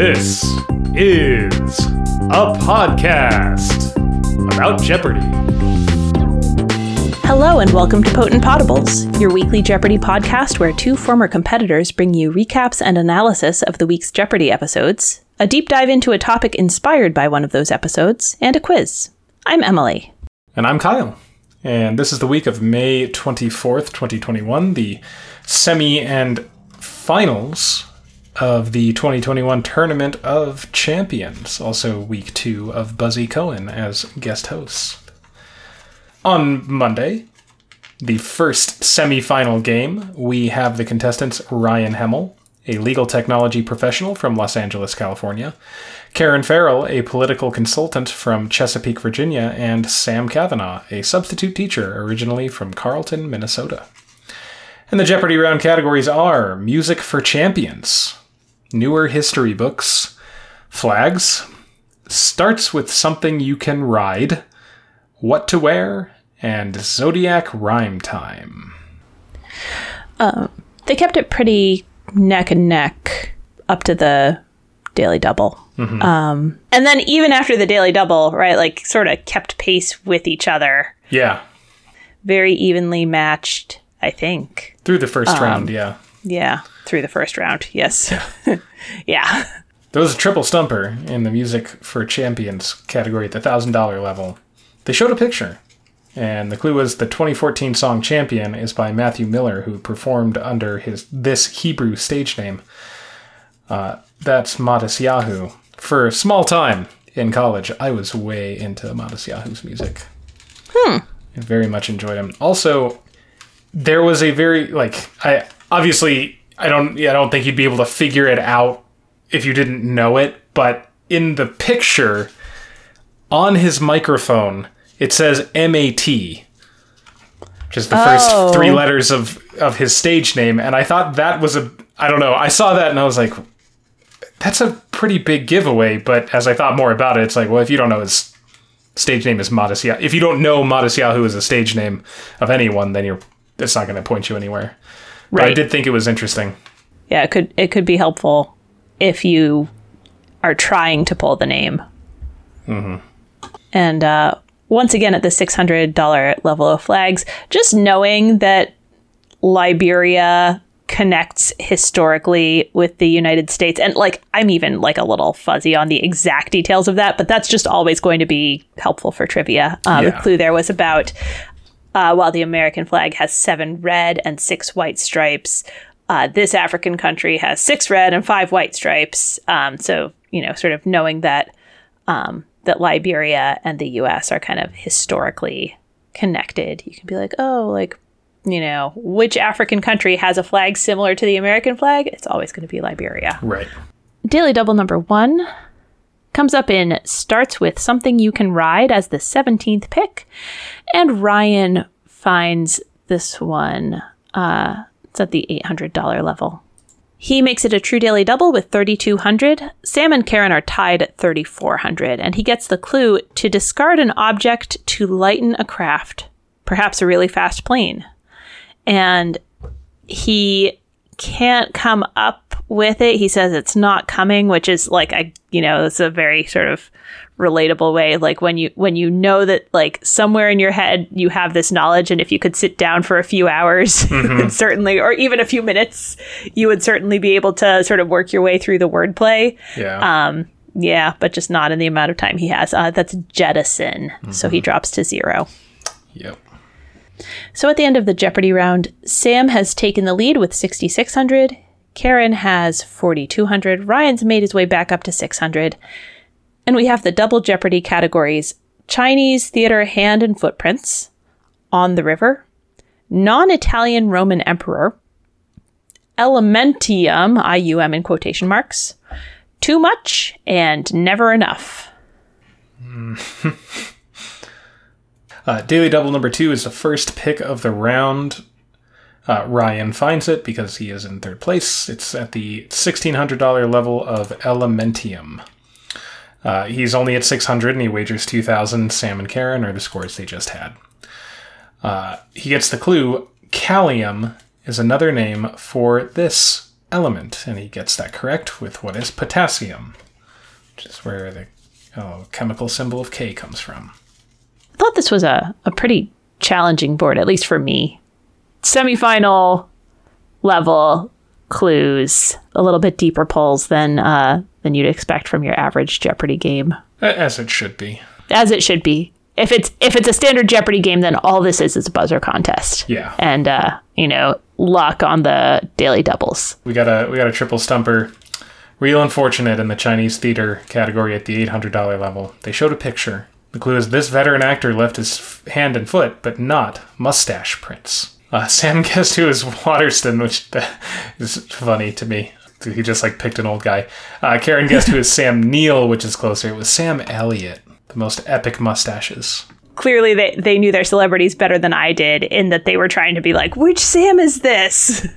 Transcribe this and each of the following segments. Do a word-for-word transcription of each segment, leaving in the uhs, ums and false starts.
This is a podcast about Jeopardy! Hello and welcome to Potent Potables, your weekly Jeopardy! Podcast where two former competitors bring you recaps and analysis of the week's Jeopardy! Episodes, a deep dive into a topic inspired by one of those episodes, and a quiz. I'm Emily. And I'm Kyle. And this is the week of May twenty-fourth, twenty twenty-one, the semi and finals of the twenty twenty-one Tournament of Champions, also week two of Buzzy Cohen as guest host. On Monday, the first semi-final game, we have the contestants Ryan Hemmel, a legal technology professional from Los Angeles, California, Karen Farrell, a political consultant from Chesapeake, Virginia, and Sam Cavanaugh, a substitute teacher originally from Carlton, Minnesota. And the Jeopardy! Round categories are Music for Champions, Newer History Books, Flags, Starts with Something You Can Ride, What to Wear, and Zodiac Rhyme Time. Um, they kept it pretty neck and neck up to the Daily Double. Mm-hmm. Um, and then even after the Daily Double, right, like sort of kept pace with each other. Yeah. Very evenly matched, I think. Through the first um, round, yeah. Yeah, through the first round, yes. Yeah. Yeah. There was a triple stumper in the Music for Champions category at the one thousand dollars level. They showed a picture, and the clue was the twenty fourteen song Champion is by Matthew Miller, who performed under his this Hebrew stage name. Uh, that's Matisyahu. For a small time in college, I was way into Matisyahu's music. Hmm. I very much enjoyed him. Also, there was a very, like, I obviously, I don't, I don't think you'd be able to figure it out if you didn't know it, but in the picture, on his microphone, it says M A T, which is the oh. first three letters of, of his stage name, and I thought that was a, I don't know, I saw that and I was like, that's a pretty big giveaway, but as I thought more about it, it's like, well, if you don't know his stage name is Matisyahu, if you don't know Matisyahu is a stage name of anyone, then you're, it's not going to point you anywhere. Right. But I did think it was interesting. Yeah, it could it could be helpful if you are trying to pull the name. Mm-hmm. And uh, once again, at the six hundred dollars level of flags, just knowing that Liberia connects historically with the United States, and like I'm even like a little fuzzy on the exact details of that, but that's just always going to be helpful for trivia. Um, yeah. The clue there was about... Uh, while the American flag has seven red and six white stripes, uh, this African country has six red and five white stripes. Um, so, you know, sort of knowing that um, that Liberia and the U S are kind of historically connected, you can be like, oh, like, you know, which African country has a flag similar to the American flag? It's always going to be Liberia. Right. Daily Double number one comes up in Starts with Something You Can Ride as the seventeenth pick. And Ryan finds this one. Uh, it's at the eight hundred dollars level. He makes it a true daily double with thirty-two hundred dollars. Sam and Karen are tied at thirty-four hundred dollars. And he gets the clue to discard an object to lighten a craft, perhaps a really fast plane. And he can't come up with it. He says it's not coming, which is like, I, you know, it's a very sort of relatable way. Like when you, when you know that like somewhere in your head, you have this knowledge. And if you could sit down for a few hours, mm-hmm. you would certainly, or even a few minutes, you would certainly be able to sort of work your way through the wordplay. Yeah. Um, yeah, but just not in the amount of time he has. Uh, that's jettison. Mm-hmm. So he drops to zero. Yep. So at the end of the Jeopardy round, Sam has taken the lead with sixty-six hundred, Karen has forty-two hundred, Ryan's made his way back up to six hundred, and we have the double Jeopardy categories: Chinese theater hand and footprints, On the River, Non-Italian Roman Emperor, Elementium, I U M in quotation marks, Too Much, and Never Enough. Uh, Daily Double number two is the first pick of the round. Uh, Ryan finds it because he is in third place. It's at the sixteen hundred dollars level of Elementium. Uh, he's only at six hundred dollars and he wagers two thousand dollars. Sam and Karen are the scores they just had. Uh, he gets the clue. Callium is another name for this element, and he gets that correct with what is potassium, which is where the oh, chemical symbol of K comes from. I thought this was a, a pretty challenging board, at least for me. Semifinal level clues, a little bit deeper pulls than uh, than you'd expect from your average Jeopardy game. As it should be. As it should be. If it's if it's a standard Jeopardy game, then all this is is a buzzer contest. Yeah. And uh, you know, luck on the daily doubles. We got a we got a triple stumper. Real Unfortunate in the Chinese theater category at the eight hundred dollars level. They showed a picture. The clue is this veteran actor left his f- hand and foot, but not mustache prints. Uh, Sam guessed who is Waterston, which is funny to me. He just like picked an old guy. Uh, Karen guessed who is Sam Neill, which is closer. It was Sam Elliott. The most epic mustaches. Clearly they, they knew their celebrities better than I did, in that they were trying to be like, which Sam is this?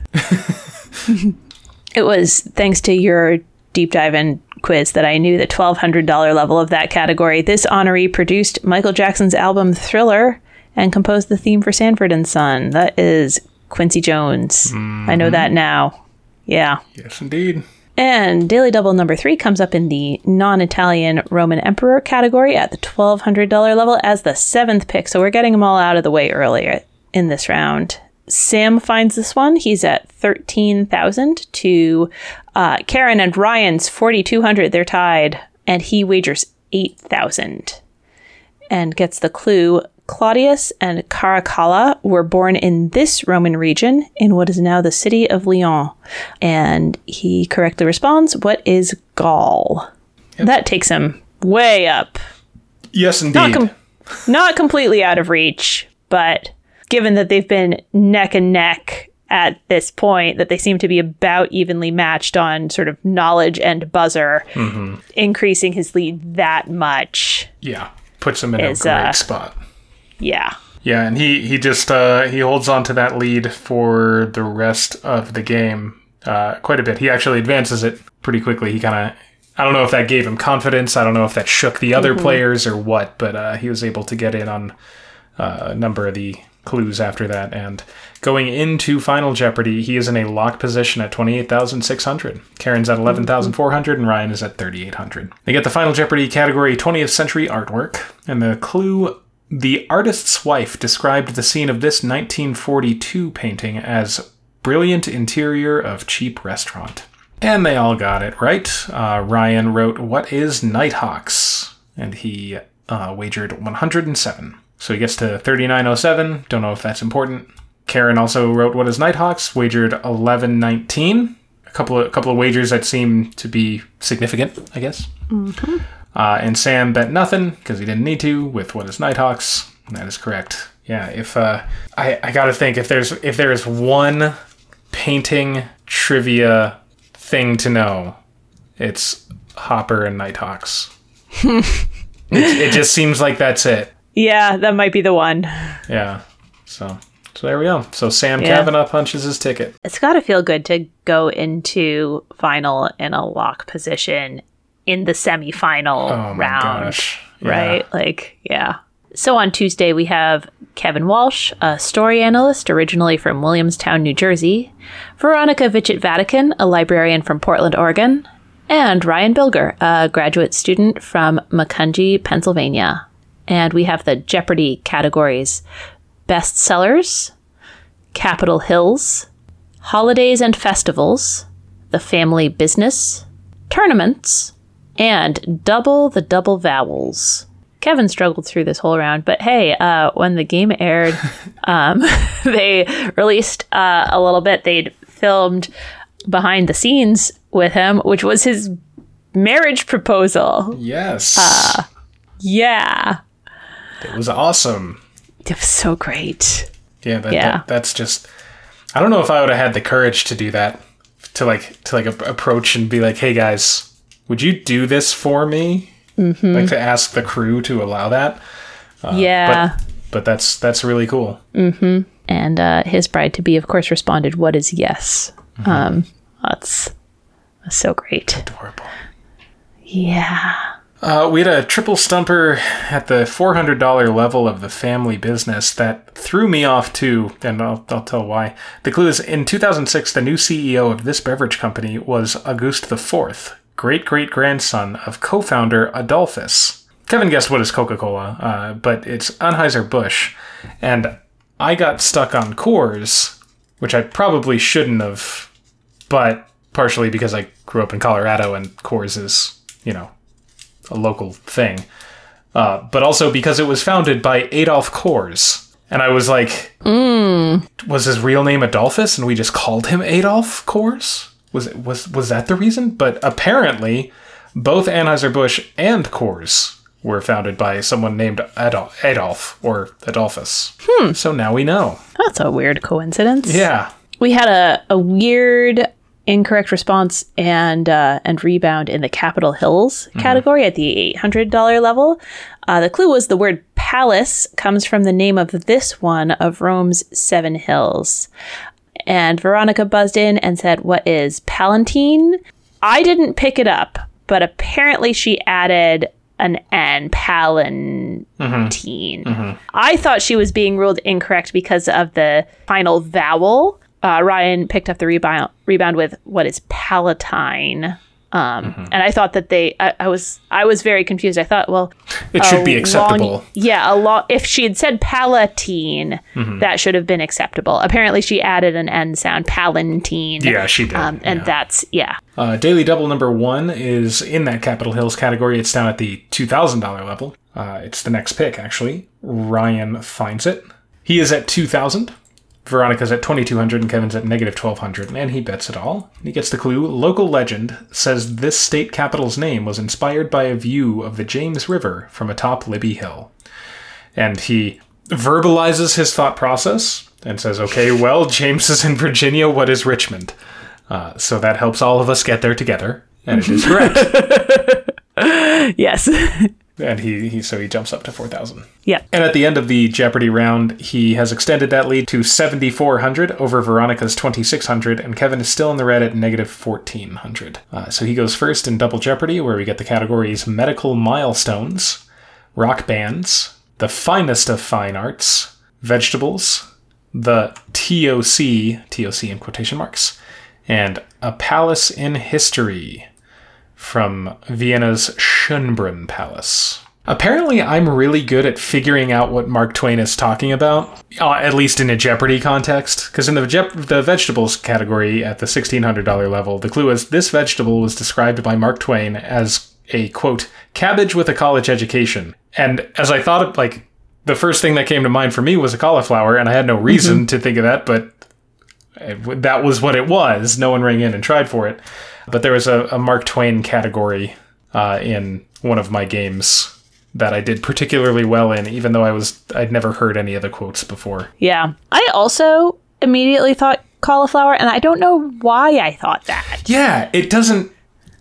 It was thanks to your deep dive and quiz that I knew the twelve hundred dollars level of that category. This honoree produced Michael Jackson's album Thriller and composed the theme for Sanford and Son. That is Quincy Jones. Mm-hmm. I know that now. Yeah. Yes, indeed. And Daily Double number three comes up in the non-Italian Roman Emperor category at the twelve hundred dollars level as the seventh pick. So we're getting them all out of the way earlier in this round. Sam finds this one. He's at thirteen thousand to uh, Karen and Ryan's forty-two hundred. They're tied. And he wagers eight thousand and gets the clue. Claudius and Caracalla were born in this Roman region in what is now the city of Lyon. And he correctly responds, what is Gaul? Yep. That takes him way up. Yes, indeed. Not, com- not completely out of reach, but given that they've been neck and neck at this point, that they seem to be about evenly matched on sort of knowledge and buzzer, mm-hmm. increasing his lead that much. Yeah, puts him in is, a great uh, spot. Yeah. Yeah, and he, he just uh, he holds on to that lead for the rest of the game uh, quite a bit. He actually advances it pretty quickly. He kind of, I don't know if that gave him confidence. I don't know if that shook the other mm-hmm. players or what, but uh, he was able to get in on uh, a number of the clues after that. And going into Final Jeopardy, he is in a locked position at twenty-eight thousand six hundred. Karen's at eleven thousand four hundred and Ryan is at thirty-eight hundred. They get the Final Jeopardy category twentieth Century Artwork, and the clue... The artist's wife described the scene of this nineteen forty-two painting as brilliant interior of cheap restaurant. And they all got it right. Uh, Ryan wrote, what is Nighthawks? And he uh, wagered one hundred seven. So he gets to thirty-nine oh seven. Don't know if that's important. Karen also wrote, what is Nighthawks? Wagered eleven nineteen. A couple of, a couple of wagers that seem to be significant, I guess. Mm-hmm. Uh, and Sam bet nothing, because he didn't need to, with what is Nighthawks. That is correct. Yeah, if uh, I, I gotta think, if there's if there is one painting trivia thing to know, it's Hopper and Nighthawks. it, it just seems like that's it. Yeah, that might be the one. Yeah, so so there we go. So Sam yeah. Cavanaugh punches his ticket. It's gotta feel good to go into final in a lock position in the semifinal oh round, gosh. Yeah. Right? Like, yeah. So on Tuesday, we have Kevin Walsh, a story analyst originally from Williamstown, New Jersey, Veronica Vichet-Vatakan, a librarian from Portland, Oregon, and Ryan Bilger, a graduate student from Macungie, Pennsylvania. And we have the Jeopardy categories, bestsellers, Capitol Hills, holidays and festivals, the family business, tournaments, and double the double vowels. Kevin struggled through this whole round, but hey, uh, when the game aired, um, they released uh, a little bit. They'd filmed behind the scenes with him, which was his marriage proposal. Yes. Uh, yeah. It was awesome. It was so great. Yeah, that, yeah. That, that's just... I don't know if I would have had the courage to do that, to like to like a- approach and be like, hey, guys... Would you do this for me? Mm-hmm. Like to ask the crew to allow that. Uh, yeah. But, but that's that's really cool. Mm-hmm. And uh, his bride-to-be, of course, responded, what is yes? Mm-hmm. Um, that's, that's so great. Adorable. Yeah. Uh, we had a triple stumper at the four hundred dollars level of the family business that threw me off too, and I'll, I'll tell why. The clue is, in two thousand six, the new C E O of this beverage company was Auguste the fourth, great-great-grandson of co-founder Adolphus. Kevin guessed what is Coca-Cola, uh, but it's Anheuser-Busch, and I got stuck on Coors, which I probably shouldn't have, but partially because I grew up in Colorado and Coors is, you know, a local thing, uh, but also because it was founded by Adolph Coors. And I was like, mm. was his real name Adolphus? And we just called him Adolph Coors? Was it, was was that the reason? But apparently, both Anheuser-Busch and Coors were founded by someone named Adol- Adolph or Adolphus. Hmm. So now we know. That's a weird coincidence. Yeah. We had a, a weird... incorrect response and uh, and rebound in the Capitol Hills category mm-hmm. at the eight hundred dollars level. Uh, the clue was the word palace comes from the name of this one of Rome's seven hills. And Veronica buzzed in and said, what is Palatine? I didn't pick it up, but apparently she added an N, Palatine. Mm-hmm. Mm-hmm. I thought she was being ruled incorrect because of the final vowel. Uh, Ryan picked up the rebound rebound with what is Palatine, um, mm-hmm. and I thought that they. I, I was I was very confused. I thought, well, it should be acceptable. Long, yeah, a lot. If she had said Palatine, mm-hmm. that should have been acceptable. Apparently, she added an N sound, Palatine. Yeah, she did, um, and yeah. that's yeah. Uh, Daily Double number one is in that Capitol Hills category. It's down at the two thousand dollar level. Uh, it's the next pick, actually. Ryan finds it. He is at two thousand. Veronica's at twenty-two hundred and Kevin's at negative twelve hundred, and he bets it all. He gets the clue. Local legend says this state capital's name was inspired by a view of the James River from atop Libby Hill. And he verbalizes his thought process and says, okay, well, James is in Virginia. What is Richmond? Uh, so that helps all of us get there together. And it is correct. Yes. And he, he so he jumps up to four thousand. Yeah. And at the end of the Jeopardy round, he has extended that lead to seventy-four hundred over Veronica's twenty-six hundred, and Kevin is still in the red at negative fourteen hundred. Uh, so he goes first in Double Jeopardy, where we get the categories Medical Milestones, Rock Bands, The Finest of Fine Arts, Vegetables, The T O C, T O C in quotation marks, and A Palace in History, from Vienna's Schönbrunn Palace. Apparently, I'm really good at figuring out what Mark Twain is talking about, uh, at least in a Jeopardy context, because in the, Je- the vegetables category at the sixteen hundred dollars level, the clue is this vegetable was described by Mark Twain as a, quote, cabbage with a college education. And as I thought of, like, the first thing that came to mind for me was a cauliflower, and I had no reason to think of that, but it, that was what it was. No one rang in and tried for it. But there was a, a Mark Twain category uh, in one of my games that I did particularly well in, even though I was I'd never heard any of the quotes before. Yeah. I also immediately thought cauliflower, and I don't know why I thought that. Yeah, it doesn't,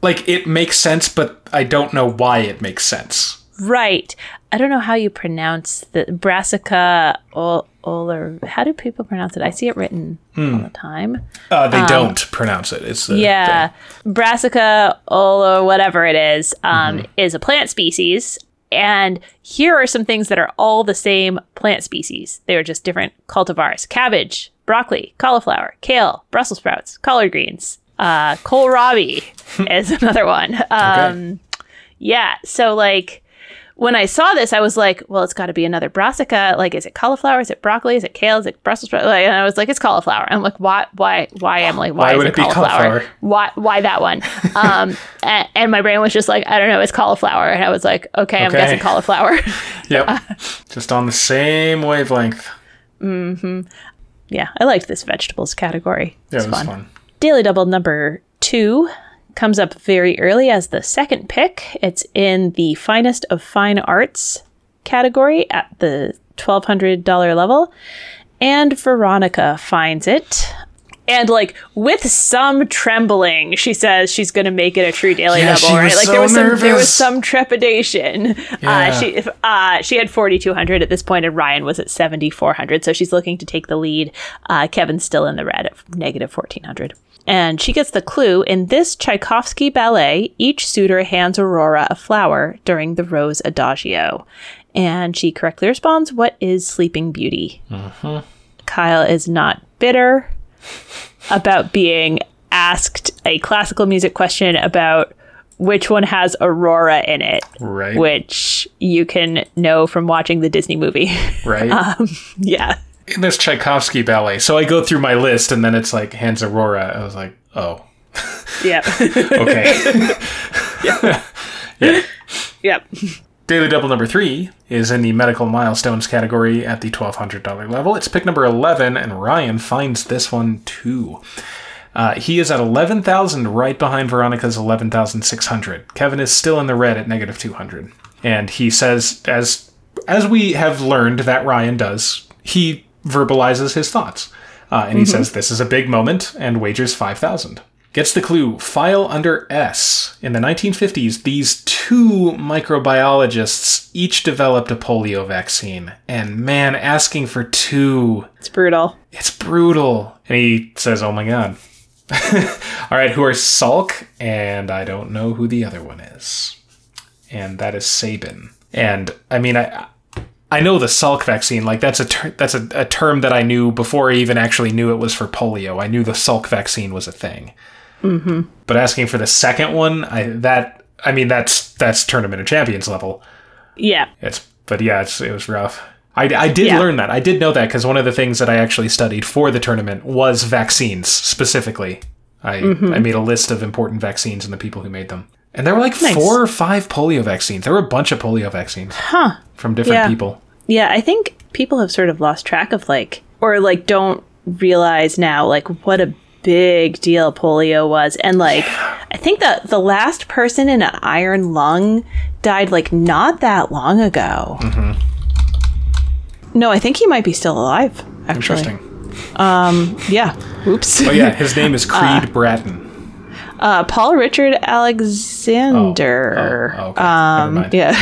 like, it makes sense, but I don't know why it makes sense. Right. I don't know how you pronounce the brassica ol- oler. How do people pronounce it? I see it written mm. all the time. Uh, they um, don't pronounce it. It's the, yeah, the... brassica oler, whatever it is, um, mm-hmm. is a plant species. And here are some things that are all the same plant species. They are just different cultivars: cabbage, broccoli, cauliflower, kale, Brussels sprouts, collard greens, uh, kohlrabi is another one. Um, okay. Yeah. So like. When I saw this, I was like, well, it's got to be another brassica. Like, is it cauliflower? Is it broccoli? Is it kale? Is it Brussels sprouts? Like, and I was like, it's cauliflower. I'm like, why, why, why, Emily? Why, why would is it, it cauliflower? be cauliflower? Why, why that one? Um, and, and my brain was just like, I don't know, it's cauliflower. And I was like, okay, okay. I'm guessing cauliflower. Yep. Uh, just on the same wavelength. Mm-hmm. Yeah. I liked this vegetables category. Yeah, it was, it was fun. fun. Daily Double number two comes up very early as the second pick. It's in the Finest of Fine Arts category at the twelve hundred dollars level. And Veronica finds it. And, like, with some trembling, she says she's going to make it a true daily yeah, double, right? Like, so there was some, there was some trepidation. Yeah. Uh, she uh, she had forty-two hundred at this point, and Ryan was at seventy-four hundred. So she's looking to take the lead. Uh, Kevin's still in the red at negative fourteen hundred. And she gets the clue. In this Tchaikovsky ballet, each suitor hands Aurora a flower during the Rose Adagio. And she correctly responds, "What is Sleeping Beauty?" Uh-huh. Kyle is not bitter about being asked a classical music question about which one has Aurora in it, right? Which you can know from watching the Disney movie, right? Um, yeah. In this Tchaikovsky ballet, so I go through my list, and then it's like hands Aurora. I was like, oh, yeah, okay, yeah, yeah, yep. Daily Double number three is in the medical milestones category at the twelve hundred dollars level. It's pick number eleven, and Ryan finds this one too. Uh, he is at eleven thousand, right behind Veronica's eleven thousand six hundred. Kevin is still in the red at negative two hundred. And he says, as as we have learned that Ryan does, he verbalizes his thoughts. Uh, and he mm-hmm. says, this is a big moment, and wagers five thousand. Gets the clue, file under S. In the nineteen fifties, these two microbiologists each developed a polio vaccine. And man, asking for two. It's brutal. It's brutal. And he says, oh my God. All right, who are Salk? And I don't know who the other one is. And that is Sabin. And I mean, I... I know the Salk vaccine, like that's a ter- that's a, a term that I knew before I even actually knew it was for polio. I knew the Salk vaccine was a thing, mm-hmm. but asking for the second one, I that I mean that's that's Tournament of Champions level. Yeah, it's but yeah, it's, it was rough. I, I did yeah. learn that. I did know that because one of the things that I actually studied for the tournament was vaccines specifically. I mm-hmm. I made a list of important vaccines and the people who made them. And there were like nice. four or five polio vaccines. There were a bunch of polio vaccines huh. from different yeah. people. Yeah, I think people have sort of lost track of like, or like don't realize now, like what a big deal polio was. And like, I think that the last person in an iron lung died like not that long ago. Mm-hmm. No, I think he might be still alive, actually. Interesting. Um, yeah. Oops. Oh yeah, his name is Creed uh, Bratton. Uh, Paul Richard Alexander. Oh, oh, oh, okay. um, Never mind. Yeah.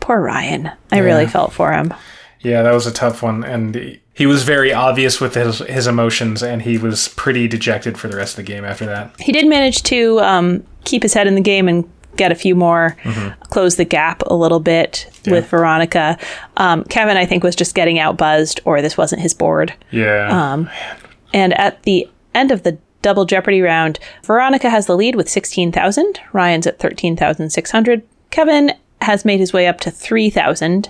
Poor Ryan. I yeah. really felt for him. Yeah, that was a tough one. And he was very obvious with his, his emotions, and he was pretty dejected for the rest of the game after that. He did manage to um, keep his head in the game and get a few more, mm-hmm. close the gap a little bit yeah. with Veronica. Um, Kevin, I think, was just getting out buzzed, or this wasn't his board. Yeah. Um, and at the end of the Double Jeopardy round, Veronica has the lead with sixteen thousand. Ryan's at thirteen thousand six hundred. Kevin has made his way up to three thousand.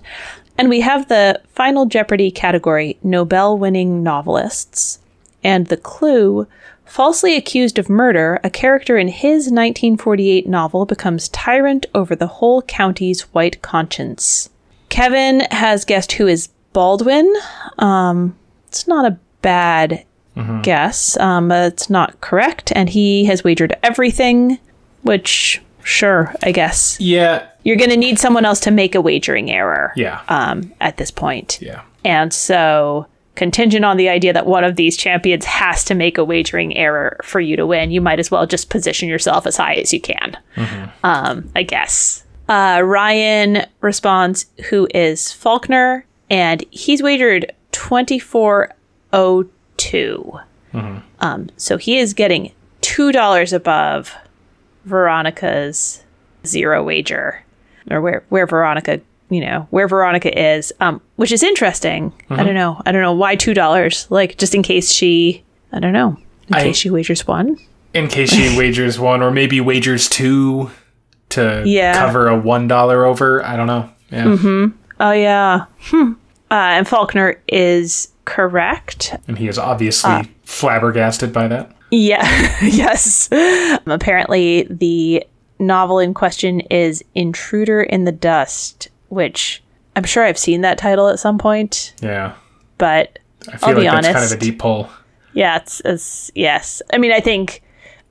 And we have the final Jeopardy category, Nobel-winning novelists. And the clue, falsely accused of murder, a character in his nineteen forty-eight novel becomes tyrant over the whole county's white conscience. Kevin has guessed who is Baldwin. Um, it's not a bad Mm-hmm. guess. Um, uh, it's not correct. And he has wagered everything, which, sure, I guess. Yeah. You're going to need someone else to make a wagering error. Yeah. Um, at this point. Yeah. And so, contingent on the idea that one of these champions has to make a wagering error for you to win, you might as well just position yourself as high as you can, mm-hmm. um, I guess. Uh, Ryan responds, who is Faulkner? And he's wagered twenty-four oh two. Two. Mm-hmm. Um, so he is getting two dollars above Veronica's zero wager, or where, where Veronica, you know, where Veronica is, um, which is interesting. Mm-hmm. I don't know. I don't know why two dollars, like just in case she, I don't know, in I, case she wagers one. In case she wagers one, or maybe wagers two to yeah. cover a one dollar over. I don't know. Yeah. Mm-hmm. Oh, yeah. Hmm. Uh, and Faulkner is correct. And he is obviously uh, flabbergasted by that. Yeah. Yes. Um, apparently, the novel in question is Intruder in the Dust, which I'm sure I've seen that title at some point. Yeah. But I feel I'll like be honest, that's kind of a deep pull. Yeah. It's, it's yes. I mean, I think,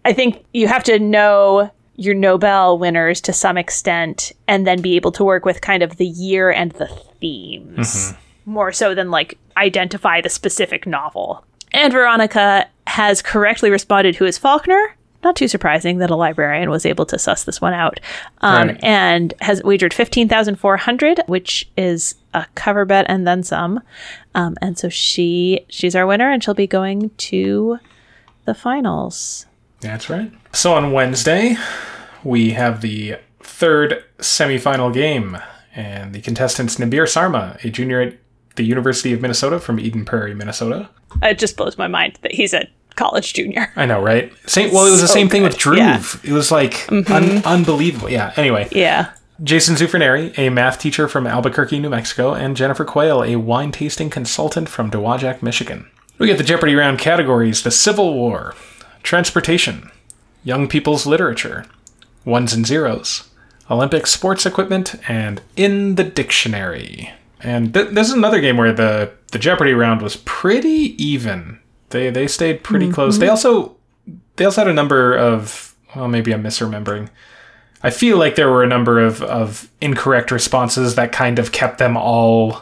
I think you have to know your Nobel winners to some extent, and then be able to work with kind of the year and the themes. Mm-hmm. More so than like identify the specific novel. And Veronica has correctly responded, who is Faulkner. Not too surprising that a librarian was able to suss this one out. Um, right. And has wagered fifteen thousand four hundred dollars, which is a cover bet and then some. Um, and so she she's our winner, and she'll be going to the finals. That's right. So on Wednesday, we have the third semifinal game. And the contestant's Nibir Sarma, a junior at the University of Minnesota from Eden Prairie, Minnesota. It just blows my mind that he's a college junior. I know, right? Same. Well, it was so the same good. thing with Drew. Yeah. It was like mm-hmm. un- unbelievable. Yeah. Anyway. Yeah. Jason Zuffranieri, a math teacher from Albuquerque, New Mexico, and Jennifer Quayle, a wine tasting consultant from Dowagiac, Michigan. We get the Jeopardy round categories: the Civil War, transportation, young people's literature, ones and zeros, Olympic sports equipment, and in the dictionary. And th- this is another game where the, the Jeopardy round was pretty even. They they stayed pretty mm-hmm. close. They also they also had a number of, well, maybe I'm misremembering. I feel like there were a number of, of incorrect responses that kind of kept them all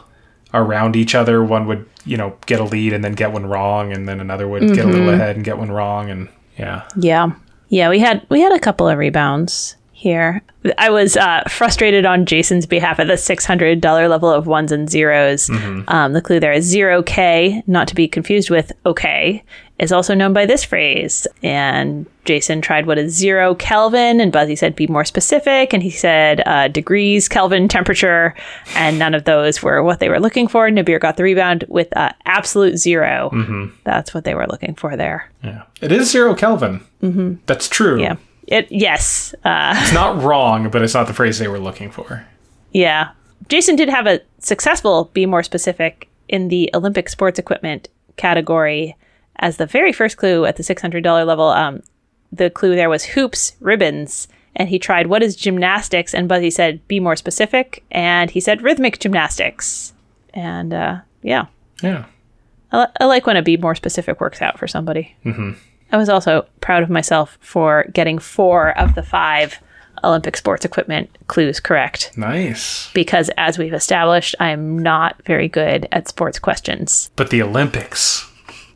around each other. One would, you know, get a lead and then get one wrong, and then another would mm-hmm. get a little ahead and get one wrong, and yeah. Yeah. Yeah, we had we had a couple of rebounds here. I was uh, frustrated on Jason's behalf at the six hundred dollars level of ones and zeros. Mm-hmm. Um, the clue there is zero K, not to be confused with okay, is also known by this phrase. And Jason tried what is zero Kelvin, and Buzzy said be more specific, and he said uh, degrees, Kelvin, temperature, and none of those were what they were looking for. Nibir got the rebound with uh, absolute zero. Mm-hmm. That's what they were looking for there. Yeah, it is zero Kelvin. Mm-hmm. That's true. Yeah. It yes. Uh, it's not wrong, but it's not the phrase they were looking for. Yeah. Jason did have a successful, be more specific, in the Olympic sports equipment category as the very first clue at the six hundred dollars level. Um, the clue there was hoops, ribbons, and he tried what is gymnastics, and Buzzy said be more specific, and he said rhythmic gymnastics. And uh, yeah. Yeah. I, I like when a be more specific works out for somebody. Mm-hmm. I was also proud of myself for getting four of the five Olympic sports equipment clues correct. Nice. Because as we've established, I'm not very good at sports questions. But the Olympics.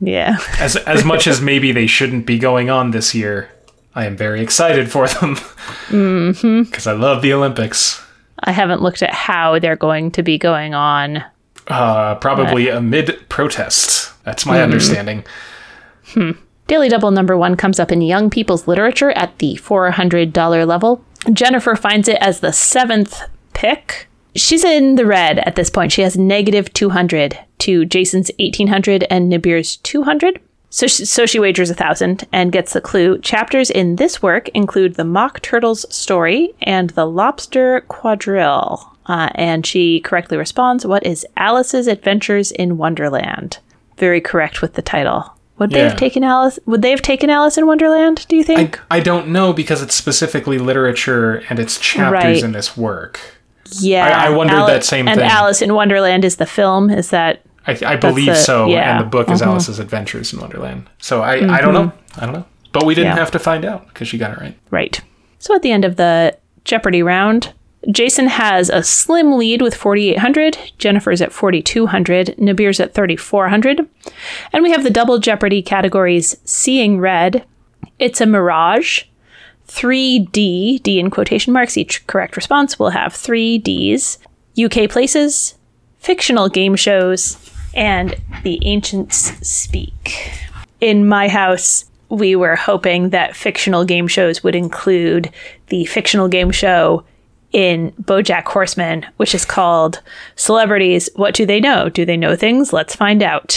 Yeah. As as much as maybe they shouldn't be going on this year, I am very excited for them. Mm-hmm. Because I love the Olympics. I haven't looked at how they're going to be going on. Uh, probably but... amid protests. That's my mm. understanding. Hmm. Daily Double number one comes up in young people's literature at the four hundred dollars level. Jennifer finds it as the seventh pick. She's in the red at this point. She has negative two hundred to Jason's eighteen hundred and Nibir's two hundred. So she, so she wagers one thousand and gets the clue. Chapters in this work include the Mock Turtle's Story and the Lobster Quadrille. Uh, and she correctly responds, what is Alice's Adventures in Wonderland? Very correct with the title. Would yeah. they have taken Alice? Would they have taken Alice in Wonderland? Do you think? I, I don't know, because it's specifically literature and it's chapters right. in this work. Yeah, I, I wondered Alice, that same and thing. And Alice in Wonderland is the film. Is that? I, I believe the, so. Yeah. And the book is uh-huh. Alice's Adventures in Wonderland. So I, mm-hmm. I don't know. I don't know. But we didn't yeah. have to find out because she got it right. Right. So at the end of the Jeopardy round, Jason has a slim lead with forty-eight hundred, Jennifer's at forty-two hundred, Nibir's at thirty-four hundred, and we have the Double Jeopardy categories Seeing Red, It's a Mirage, three D, D in quotation marks, each correct response will have three Ds, U K Places, Fictional Game Shows, and The Ancients Speak. In my house, we were hoping that fictional game shows would include the fictional game show in BoJack Horseman, which is called Celebrities, What Do They Know? Do They Know Things? Let's Find Out.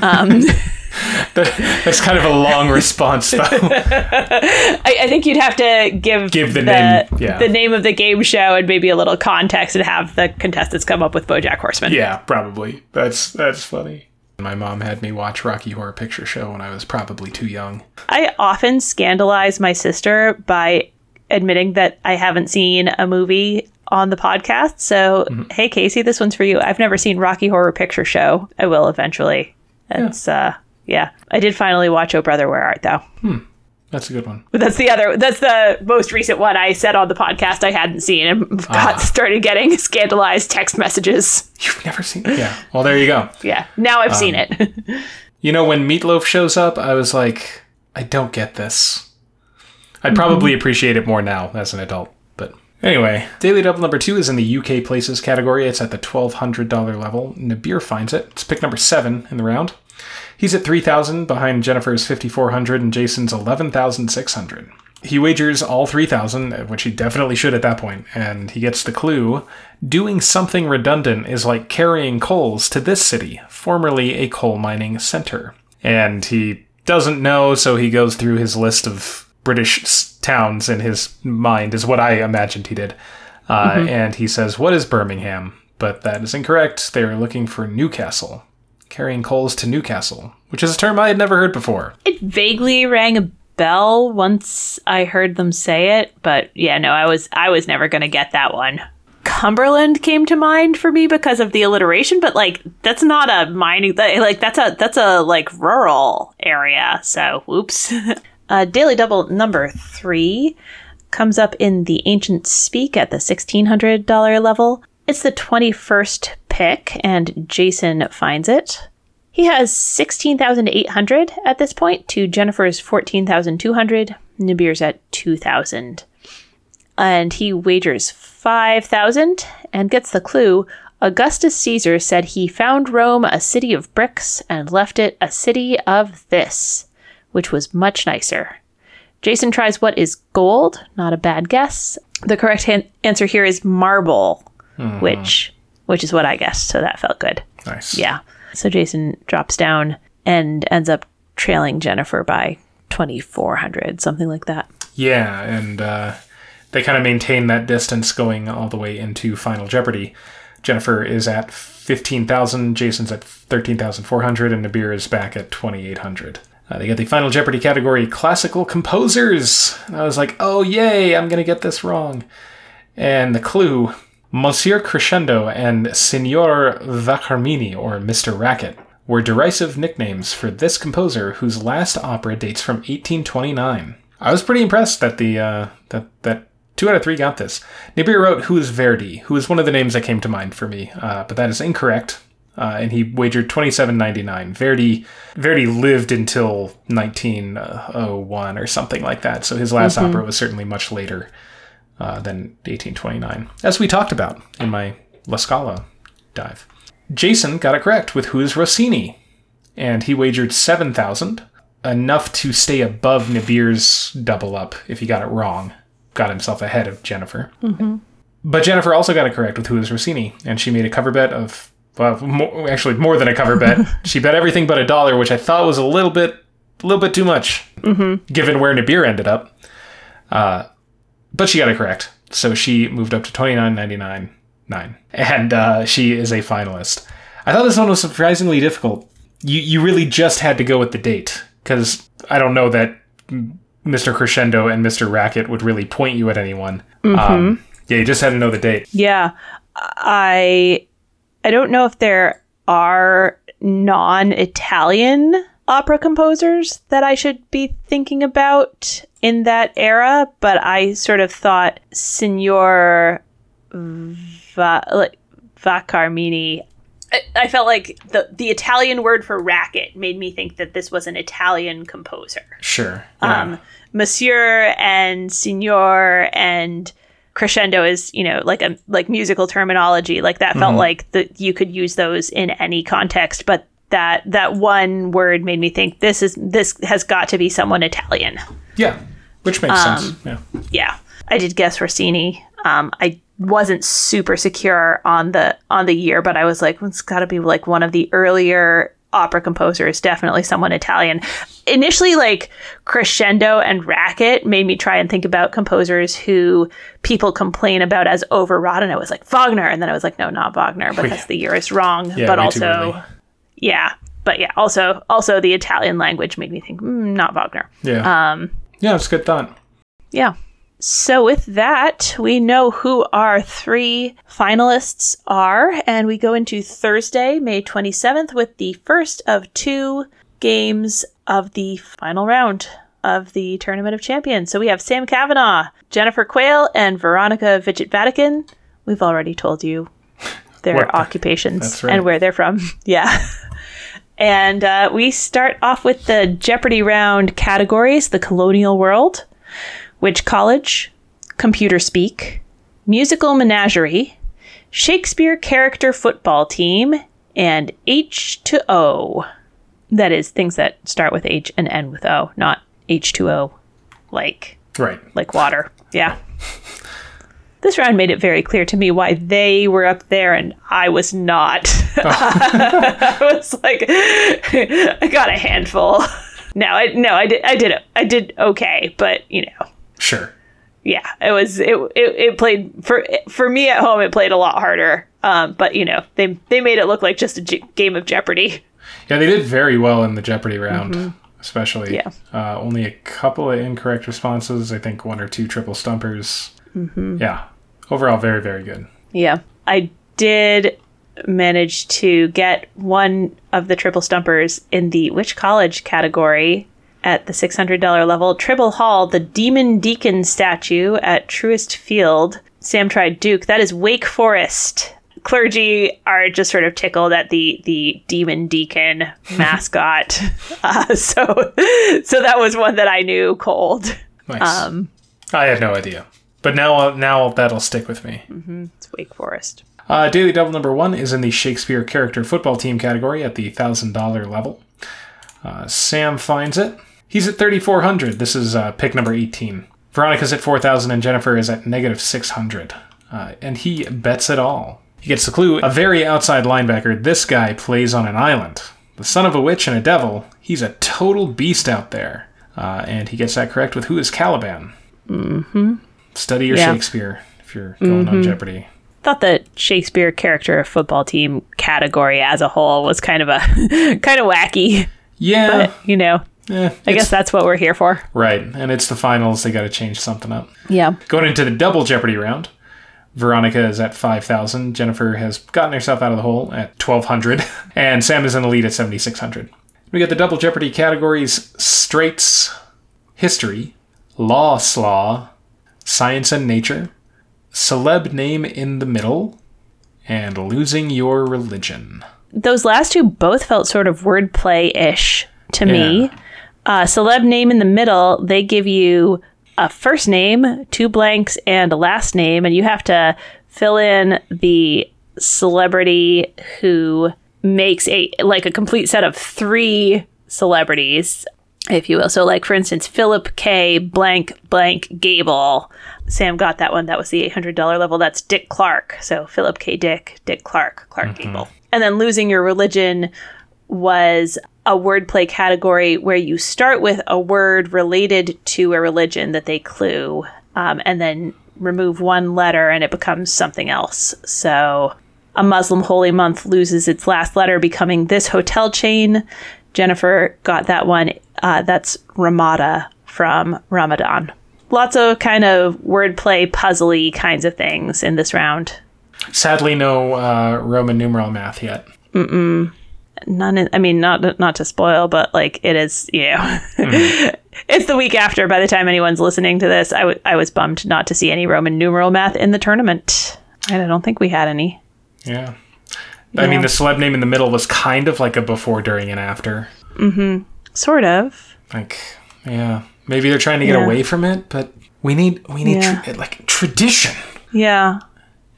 Um, that, that's kind of a long response, though. I, I think you'd have to give, give the, the, name, yeah. the name of the game show and maybe a little context and have the contestants come up with BoJack Horseman. Yeah, probably. That's that's funny. My mom had me watch Rocky Horror Picture Show when I was probably too young. I often scandalize my sister by admitting that I haven't seen a movie on the podcast. So, mm-hmm. hey, Casey, this one's for you. I've never seen Rocky Horror Picture Show. I will eventually. That's, yeah. uh, yeah. I did finally watch Oh Brother, Where Art Thou? Hmm. That's a good one. But that's the other, that's the most recent one I said on the podcast I hadn't seen, and got ah. started getting scandalized text messages. You've never seen it? Yeah. Well, there you go. yeah. Now I've um, seen it. You know, when Meatloaf shows up, I was like, I don't get this. I'd probably mm-hmm. appreciate it more now as an adult. But anyway, Daily Double number two is in the U K Places category. It's at the twelve hundred dollars level. Nibir finds it. It's pick number seven in the round. He's at three thousand dollars behind Jennifer's fifty-four hundred dollars and Jason's eleven thousand six hundred dollars. He wagers all three thousand dollars, which he definitely should at that point, and he gets the clue. Doing something redundant is like carrying coals to this city, formerly a coal mining center. And he doesn't know, so he goes through his list of British towns in his mind, is what I imagined he did. Uh, mm-hmm. And he says, what is Birmingham? But that is incorrect. They are looking for Newcastle. Carrying coals to Newcastle, which is a term I had never heard before. It vaguely rang a bell once I heard them say it, but yeah, no, I was I was never going to get that one. Cumberland came to mind for me because of the alliteration, but like that's not a mining, like that's a that's a like rural area, so whoops. uh, Daily Double number three comes up in the Ancient Speak at the sixteen hundred dollars level. It's the twenty-first pick, and Jason finds it. He has sixteen thousand eight hundred at this point to Jennifer's fourteen thousand two hundred. Nibir's at two thousand. And he wagers five thousand and gets the clue. Augustus Caesar said he found Rome a city of bricks and left it a city of this, which was much nicer. Jason tries what is gold, not a bad guess. The correct han- answer here is marble. Mm. Which which is what I guessed, so that felt good. Nice. Yeah. So Jason drops down and ends up trailing Jennifer by twenty-four hundred, something like that. Yeah, and uh, they kind of maintain that distance going all the way into Final Jeopardy. Jennifer is at fifteen thousand, Jason's at thirteen thousand four hundred, and Nibir is back at twenty-eight hundred. Uh, they get the Final Jeopardy category, Classical Composers. And I was like, oh, yay, I'm going to get this wrong. And the clue... Monsieur Crescendo and Signor Vaccarmini, or Mister Racket, were derisive nicknames for this composer whose last opera dates from eighteen twenty-nine. I was pretty impressed that the uh, that that two out of three got this. Nibir wrote, who is Verdi, who is one of the names that came to mind for me, uh, but that is incorrect, uh, and he wagered twenty-seven ninety-nine. Verdi, Verdi lived until nineteen oh one or something like that, so his last mm-hmm. opera was certainly much later. Uh, than eighteen twenty-nine, as we talked about in my La Scala dive. Jason got it correct with Who is Rossini? And he wagered seven thousand, enough to stay above Nibir's double up if he got it wrong. Got himself ahead of Jennifer. Mm-hmm. But Jennifer also got it correct with Who is Rossini? And she made a cover bet of, well, more, actually more than a cover bet. She bet everything but a dollar, which I thought was a little bit, a little bit too much, mm-hmm. given where Nibir ended up. Uh, But she got it correct. So she moved up to twenty-nine ninety-nine. And uh, she is a finalist. I thought this one was surprisingly difficult. You you really just had to go with the date. Because I don't know that Mister Crescendo and Mister Racket would really point you at anyone. Mm-hmm. Um, yeah, you just had to know the date. Yeah. I, I don't know if there are non-Italian opera composers that I should be thinking about in that era, but I sort of thought Signor Va- Vaccarmini, I, I felt like the the Italian word for racket made me think that this was an Italian composer. Sure. Yeah. Um, Monsieur and Signor and Crescendo is, you know, like a like musical terminology, like that felt mm-hmm. like that you could use those in any context, but that that one word made me think this is this has got to be someone Italian. Yeah, which makes um, sense. Yeah. yeah, I did guess Rossini. Um, I wasn't super secure on the on the year, but I was like, well, it's got to be like one of the earlier opera composers, definitely someone Italian. Initially, like Crescendo and Racket made me try and think about composers who people complain about as overwrought, and I was like Wagner, and then I was like, no, not Wagner, because yeah. the year is wrong, yeah, but also. Yeah, but yeah, also also the Italian language made me think, mm, not Wagner. Yeah, um, yeah, it's a good thought. Yeah. So with that, we know who our three finalists are, and we go into Thursday, May twenty-seventh, with the first of two games of the final round of the Tournament of Champions. So we have Sam Cavanaugh, Jennifer Quayle, and Veronica Vichet-Vatakan. We've already told you their what? occupations right. and where they're from. Yeah. And uh, we start off with the Jeopardy round categories, the colonial world, Which College, Computer Speak, Musical Menagerie, Shakespeare Character Football Team, and H to O. That is, things that start with H and end with O, not H two O, like, right. like water. Yeah. This round made it very clear to me why they were up there and I was not. Oh. I was like, I got a handful. No, I no, I did, I did, I did okay, but you know, sure, yeah, it was it it, it played for for me at home. It played a lot harder, um, but you know, they they made it look like just a G- game of Jeopardy. Yeah, they did very well in the Jeopardy round, mm-hmm. especially. Yeah, uh, only a couple of incorrect responses. I think one or two triple stumpers. Mm-hmm. Yeah. Overall, very, very good. Yeah. I did manage to get one of the triple stumpers in the Which College category at the six hundred dollars level. Tribble Hall, the Demon Deacon statue at Truist Field. Sam tried Duke. That is Wake Forest. Clergy are just sort of tickled at the, the Demon Deacon mascot. uh, so, so that was one that I knew cold. Nice. Um, I had no idea. But now, now that'll stick with me. Mm-hmm. It's Wake Forest. Uh, Daily Double number one is in the Shakespeare Character Football Team category at the one thousand dollars level. Uh, Sam finds it. He's at thirty-four hundred. This is uh, pick number eighteen. Veronica's at four thousand and Jennifer is at negative six hundred. Uh, and he bets it all. He gets the clue. A very outside linebacker. This guy plays on an island. The son of a witch and a devil. He's a total beast out there. Uh, and he gets that correct with Who is Caliban? Mm-hmm. Study your yeah. Shakespeare if you're going mm-hmm. on Jeopardy. Thought the Shakespeare Character of Football Team category as a whole was kind of a kind of wacky. Yeah, but, you know, eh, I guess that's what we're here for, right? And it's the finals; they got to change something up. Yeah. Going into the double Jeopardy round, Veronica is at five thousand. Jennifer has gotten herself out of the hole at twelve hundred, and Sam is in the lead at seventy six hundred. We got the double Jeopardy categories: Straits, History, Law Slaw, Science and Nature, Celeb Name in the Middle, and Losing Your Religion. Those last two both felt sort of wordplay-ish to yeah. me. Uh, celeb Name in the Middle, they give you a first name, two blanks, and a last name, and you have to fill in the celebrity who makes a like a complete set of three celebrities, if you will. So, like, for instance, Philip K. blank blank Gable. Sam got that one. That was the eight hundred dollars level. That's Dick Clark. So, Philip K. Dick, Dick Clark, Clark mm-hmm. Gable. And then Losing Your Religion was a wordplay category where you start with a word related to a religion that they clue, um, and then remove one letter and it becomes something else. So, a Muslim holy month loses its last letter, becoming this hotel chain. Jennifer got that one. Uh, that's Ramada from Ramadan. Lots of kind of wordplay, puzzly kinds of things in this round. Sadly, no uh, Roman numeral math yet. Mm-mm. None. In, I mean, not not to spoil, but like it is, you know, mm-hmm. it's the week after. By the time anyone's listening to this, I, w- I was bummed not to see any Roman numeral math in the tournament. And I don't think we had any. Yeah. I yeah. mean, the celeb name in the middle was kind of like a before, during, and after. Mm-hmm. Sort of. Like, yeah. Maybe they're trying to get yeah. away from it, but we need, we need yeah. tra- like, tradition. Yeah.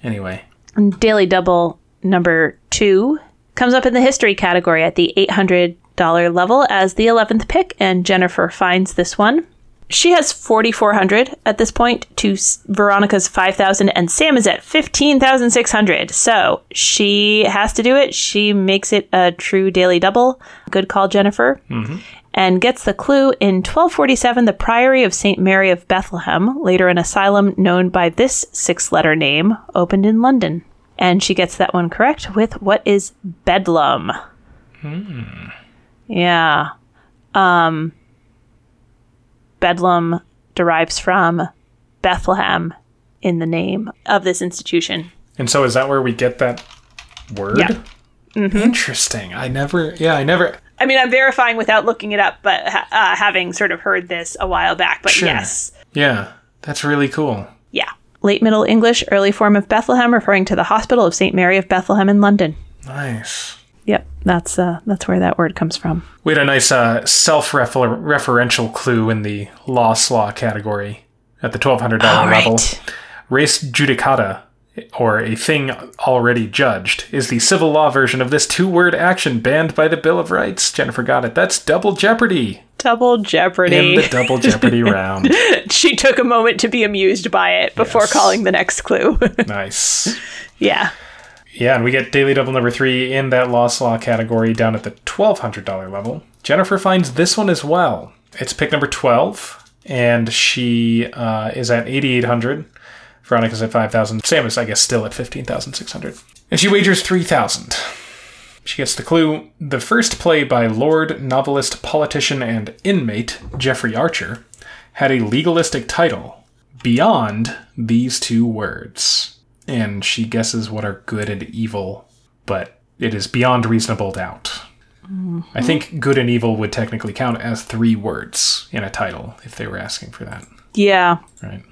Anyway. And Daily Double number two comes up in the history category at the eight hundred dollars level as the eleventh pick, and Jennifer finds this one. She has forty-four hundred at this point to Veronica's five thousand, and Sam is at fifteen thousand six hundred. So she has to do it. She makes it a true daily double. Good call, Jennifer. Mm-hmm. And gets the clue in twelve forty-seven, the Priory of Saint Mary of Bethlehem, later an asylum known by this six-letter name, opened in London. And she gets that one correct with what is Bedlam. Mm. Yeah. Um... Bedlam derives from Bethlehem in the name of this institution. And so is that where we get that word? Yeah. Mm-hmm. Interesting. I never, yeah, I never. I mean, I'm verifying without looking it up, but uh, having sort of heard this a while back, but sure. yes. Yeah, that's really cool. Yeah. Late Middle English, early form of Bethlehem, referring to the hospital of Saint Mary of Bethlehem in London. Nice. Yep, that's uh, that's where that word comes from. We had a nice uh, self-referential clue in the law slaw category at the twelve hundred dollars All level. Right. Res judicata, or a thing already judged, is the civil law version of this two-word action banned by the Bill of Rights. Jennifer got it. That's double jeopardy. Double jeopardy. In the double jeopardy round. She took a moment to be amused by it before yes. calling the next clue. Nice. Yeah. Yeah, and we get Daily Double number three in that law slaw category down at the twelve hundred dollars level. Jennifer finds this one as well. It's pick number twelve, and she uh, is at eighty-eight hundred dollars. Veronica's at five thousand dollars. Sam is, I guess, still at fifteen thousand six hundred dollars. And she wagers three thousand dollars. She gets the clue. The first play by Lord, novelist, politician, and inmate Jeffrey Archer had a legalistic title, Beyond These Two Words. And she guesses what are good and evil, but it is beyond reasonable doubt. Mm-hmm. I think good and evil would technically count as three words in a title if they were asking for that. Yeah. Right.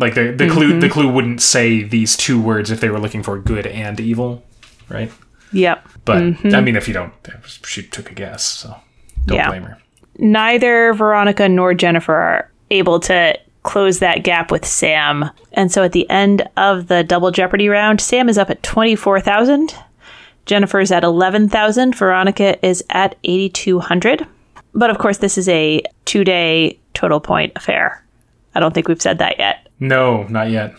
Like the the mm-hmm. clue the clue wouldn't say these two words if they were looking for good and evil, right? Yep. But mm-hmm. I mean, if you don't, she took a guess, so don't yeah. blame her. Neither Veronica nor Jennifer are able to close that gap with Sam, and so at the end of the double jeopardy round, Sam is up at twenty-four thousand, Jennifer's at eleven thousand, Veronica is at eighty-two hundred. But of course, this is a two-day total point affair. I don't think we've said that yet. No, not yet.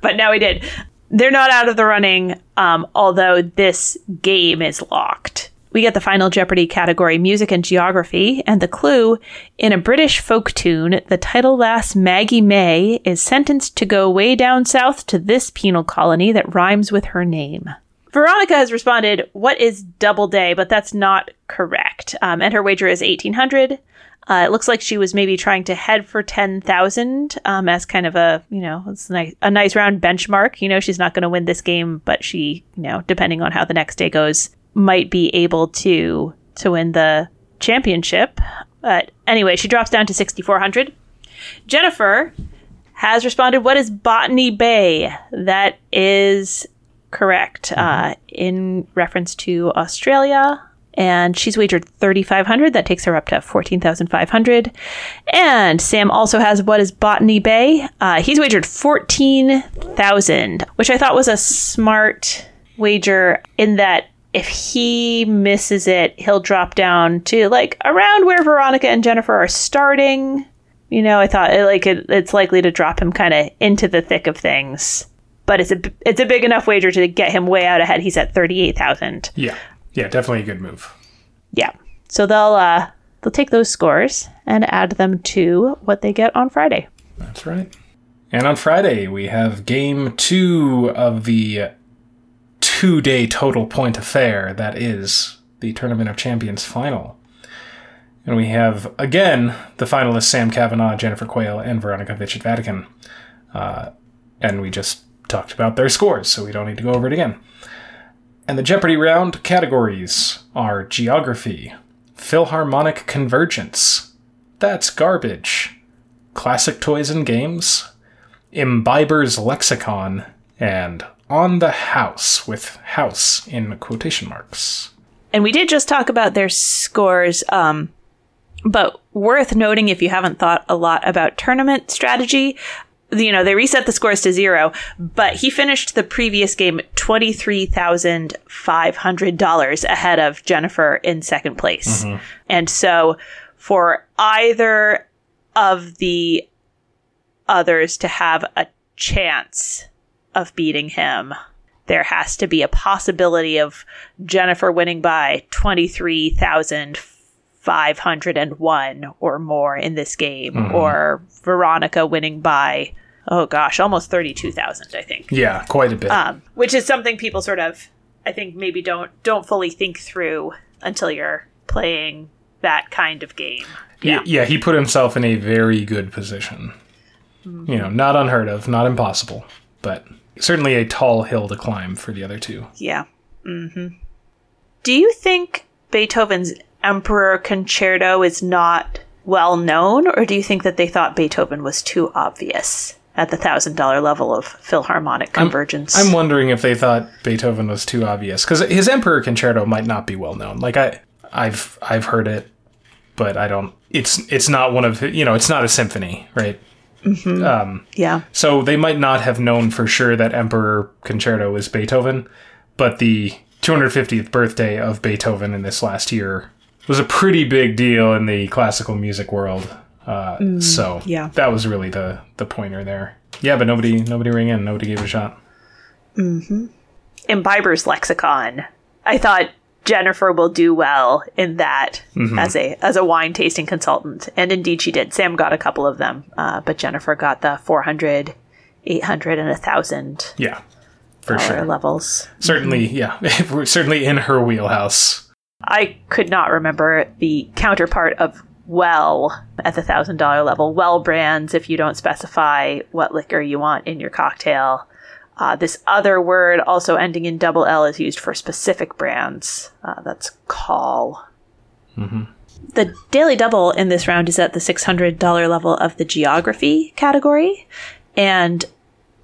But now we did. They're not out of the running, um, although this game is locked. We get the final Jeopardy category, music and geography, and the clue, in a British folk tune, the title lass Maggie May is sentenced to go way down south to this penal colony that rhymes with her name. Veronica has responded, what is Doubleday? But that's not correct. Um, and her wager is eighteen hundred dollars. Uh, it looks like she was maybe trying to head for ten thousand dollars um, as kind of a, you know, it's a nice, a nice round benchmark. You know, she's not going to win this game, but she, you know, depending on how the next day goes, might be able to to win the championship. But anyway, she drops down to sixty-four hundred dollars. Jennifer has responded, what is Botany Bay? That is correct uh, in reference to Australia. And she's wagered thirty-five hundred dollars. That takes her up to fourteen thousand five hundred dollars. And Sam also has what is Botany Bay. Uh, he's wagered fourteen thousand dollars, which I thought was a smart wager in that if he misses it, he'll drop down to like around where Veronica and Jennifer are starting. You know, I thought it, like it, it's likely to drop him kind of into the thick of things. But it's a, it's a big enough wager to get him way out ahead. He's at thirty-eight thousand dollars. Yeah. Yeah, definitely a good move. Yeah. So they'll uh, they'll take those scores and add them to what they get on Friday. That's right. And on Friday, we have game two of the two-day total point affair. That is the Tournament of Champions final. And we have, again, the finalists Sam Cavanaugh, Jennifer Quayle, and Veronica Vichet-Vatakan. Uh, and we just talked about their scores, so we don't need to go over it again. And the Jeopardy round categories are geography, Philharmonic Convergence, That's Garbage, Classic Toys and Games, Imbiber's Lexicon, and On the House, with house in quotation marks. And we did just talk about their scores, um, but worth noting if you haven't thought a lot about tournament strategy, you know, they reset the scores to zero, but he finished the previous game twenty-three thousand five hundred dollars ahead of Jennifer in second place. Mm-hmm. And so for either of the others to have a chance of beating him, there has to be a possibility of Jennifer winning by twenty-three thousand five hundred one or more in this game, mm-hmm. or Veronica winning by, oh gosh, almost thirty-two thousand, I think. Yeah, quite a bit. Um, which is something people sort of, I think, maybe don't don't fully think through until you're playing that kind of game. Yeah, he, yeah, he put himself in a very good position. Mm-hmm. You know, not unheard of, not impossible, but certainly a tall hill to climb for the other two. Yeah. Mm-hmm. Do you think Beethoven's Emperor Concerto is not well known, or do you think that they thought Beethoven was too obvious? at the one thousand dollars level of Philharmonic convergence. I'm, I'm wondering if they thought Beethoven was too obvious, because his Emperor Concerto might not be well known. Like, I, I've I've heard it, but I don't... It's it's not one of... You know, it's not a symphony, right? Mm-hmm. Um, yeah. So they might not have known for sure that Emperor Concerto is Beethoven, but the two hundred fiftieth birthday of Beethoven in this last year was a pretty big deal in the classical music world. Uh, mm, so yeah. That was really the, the pointer there. Yeah, but nobody nobody rang in. Nobody gave it a shot. Mm-hmm. Imbiber's Lexicon. I thought Jennifer will do well in that mm-hmm. as a as a wine tasting consultant. And indeed she did. Sam got a couple of them, uh, but Jennifer got the four hundred, eight hundred, and one thousand. Yeah, for sure. Levels. Certainly, yeah. Certainly in her wheelhouse. I could not remember the counterpart of well at the one thousand dollars level. Well brands if you don't specify what liquor you want in your cocktail. Uh, this other word, also ending in double L, is used for specific brands. Uh, that's call. Mm-hmm. The Daily Double in this round is at the six hundred dollars level of the geography category. And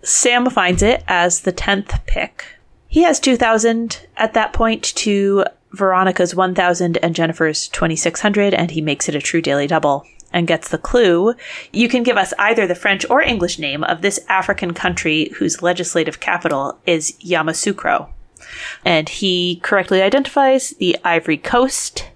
Sam finds it as the tenth pick. He has two thousand at that point to Veronica's one thousand and Jennifer's twenty-six hundred, and he makes it a true Daily Double and gets the clue. You can give us either the French or English name of this African country whose legislative capital is Yamoussoukro. And he correctly identifies the Ivory Coast.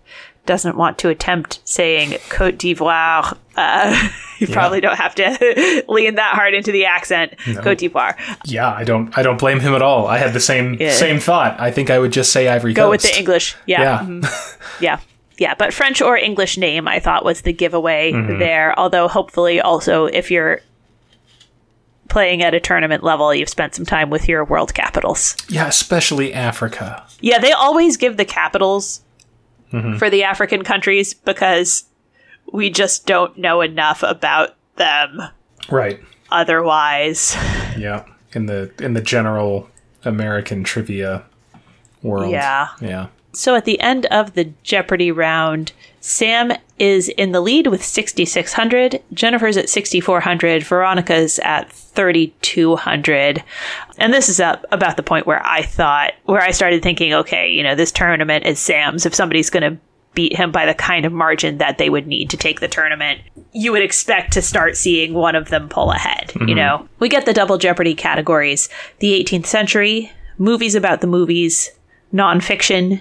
Doesn't want to attempt saying Côte d'Ivoire. Uh, you yeah. probably don't have to lean that hard into the accent. No. Côte d'Ivoire. Yeah, I don't. I don't blame him at all. I had the same yeah. same thought. I think I would just say Ivory Go Coast. Go with the English. Yeah, yeah. Mm-hmm. yeah, yeah. But French or English name, I thought, was the giveaway mm-hmm. there. Although, hopefully, also if you're playing at a tournament level, you've spent some time with your world capitals. Yeah, especially Africa. Yeah, they always give the capitals. Mm-hmm. For the African countries, because we just don't know enough about them, right? Otherwise, yeah, in the in the general American trivia world, yeah, yeah. So at the end of the Jeopardy round, Sam is in the lead with sixty-six hundred. Jennifer's at sixty-four hundred. Veronica's at thirty-two hundred. And this is up about the point where I thought, where I started thinking, okay, you know, this tournament is Sam's. If somebody's going to beat him by the kind of margin that they would need to take the tournament, you would expect to start seeing one of them pull ahead, mm-hmm. you know? We get the double Jeopardy categories. The eighteenth century, movies about the movies, nonfiction,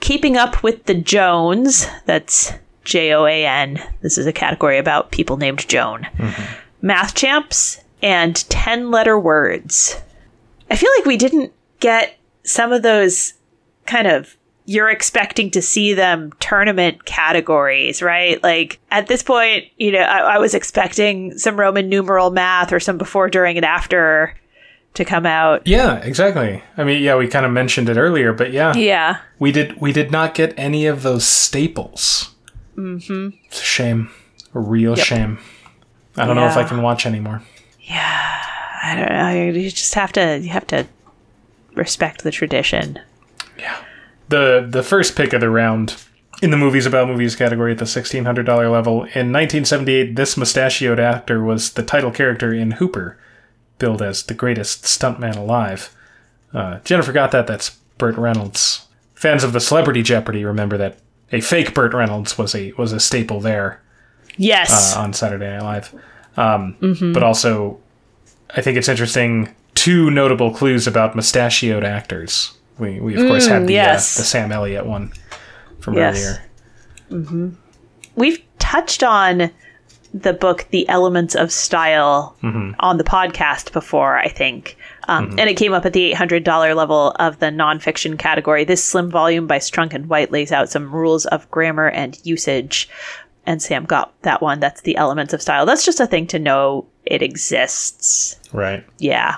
Keeping Up with the Jones, that's J O A N. This is a category about people named Joan. Mm-hmm. Math Champs, and ten-letter words. I feel like we didn't get some of those kind of you're expecting to see them tournament categories, right? Like, at this point, you know, I, I was expecting some Roman numeral math or some before, during, and after to come out. Yeah, exactly. I mean, yeah, we kind of mentioned it earlier, but yeah. Yeah. We did we did not get any of those staples. Mm-hmm. It's a shame. A real yep. shame. I don't yeah. know if I can watch anymore. Yeah. I don't know. You just have to you have to respect the tradition. Yeah. The the first pick of the round in the movies about movies category at the sixteen hundred dollars level, in nineteen seventy-eight, this mustachioed actor was the title character in Hooper, billed as the greatest stuntman alive. Uh, Jennifer got that. That's Burt Reynolds. Fans of the Celebrity Jeopardy remember that a fake Burt Reynolds was a was a staple there. Yes. Uh, on Saturday Night Live. Um, mm-hmm. But also, I think it's interesting, two notable clues about mustachioed actors. We, we of mm, course, had the, yes. uh, the Sam Elliott one from yes. earlier. Mm-hmm. We've touched on the book The Elements of Style mm-hmm. on the podcast before, I think. Um, mm-hmm. And it came up at the eight hundred dollars level of the nonfiction category. This slim volume by Strunk and White lays out some rules of grammar and usage. And Sam got that one. That's The Elements of Style. That's just a thing to know it exists. Right. Yeah.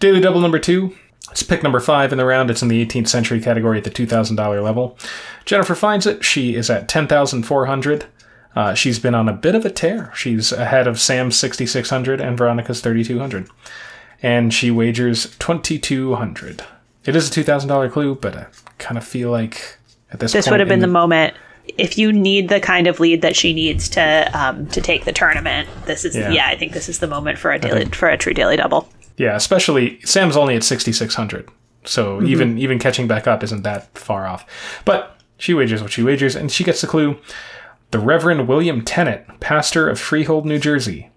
Daily Double number two. It's pick number five in the round. It's in the eighteenth century category at the two thousand dollars level. Jennifer finds it. She is at ten thousand four hundred dollars. Uh, she's been on a bit of a tear. She's ahead of Sam's sixty-six hundred and Veronica's thirty-two hundred. And she wagers twenty-two hundred. It is a two thousand dollars clue, but I kind of feel like at this, this point... This would have been the, the moment. if you need the kind of lead that she needs to um, to take the tournament, this is yeah. yeah. I think this is the moment for a daily, think, for a true daily double. Yeah, especially Sam's only at sixty-six hundred, so mm-hmm. even even catching back up isn't that far off. But she wagers what she wagers, and she gets the clue. The Reverend William Tennant, pastor of Freehold, New Jersey,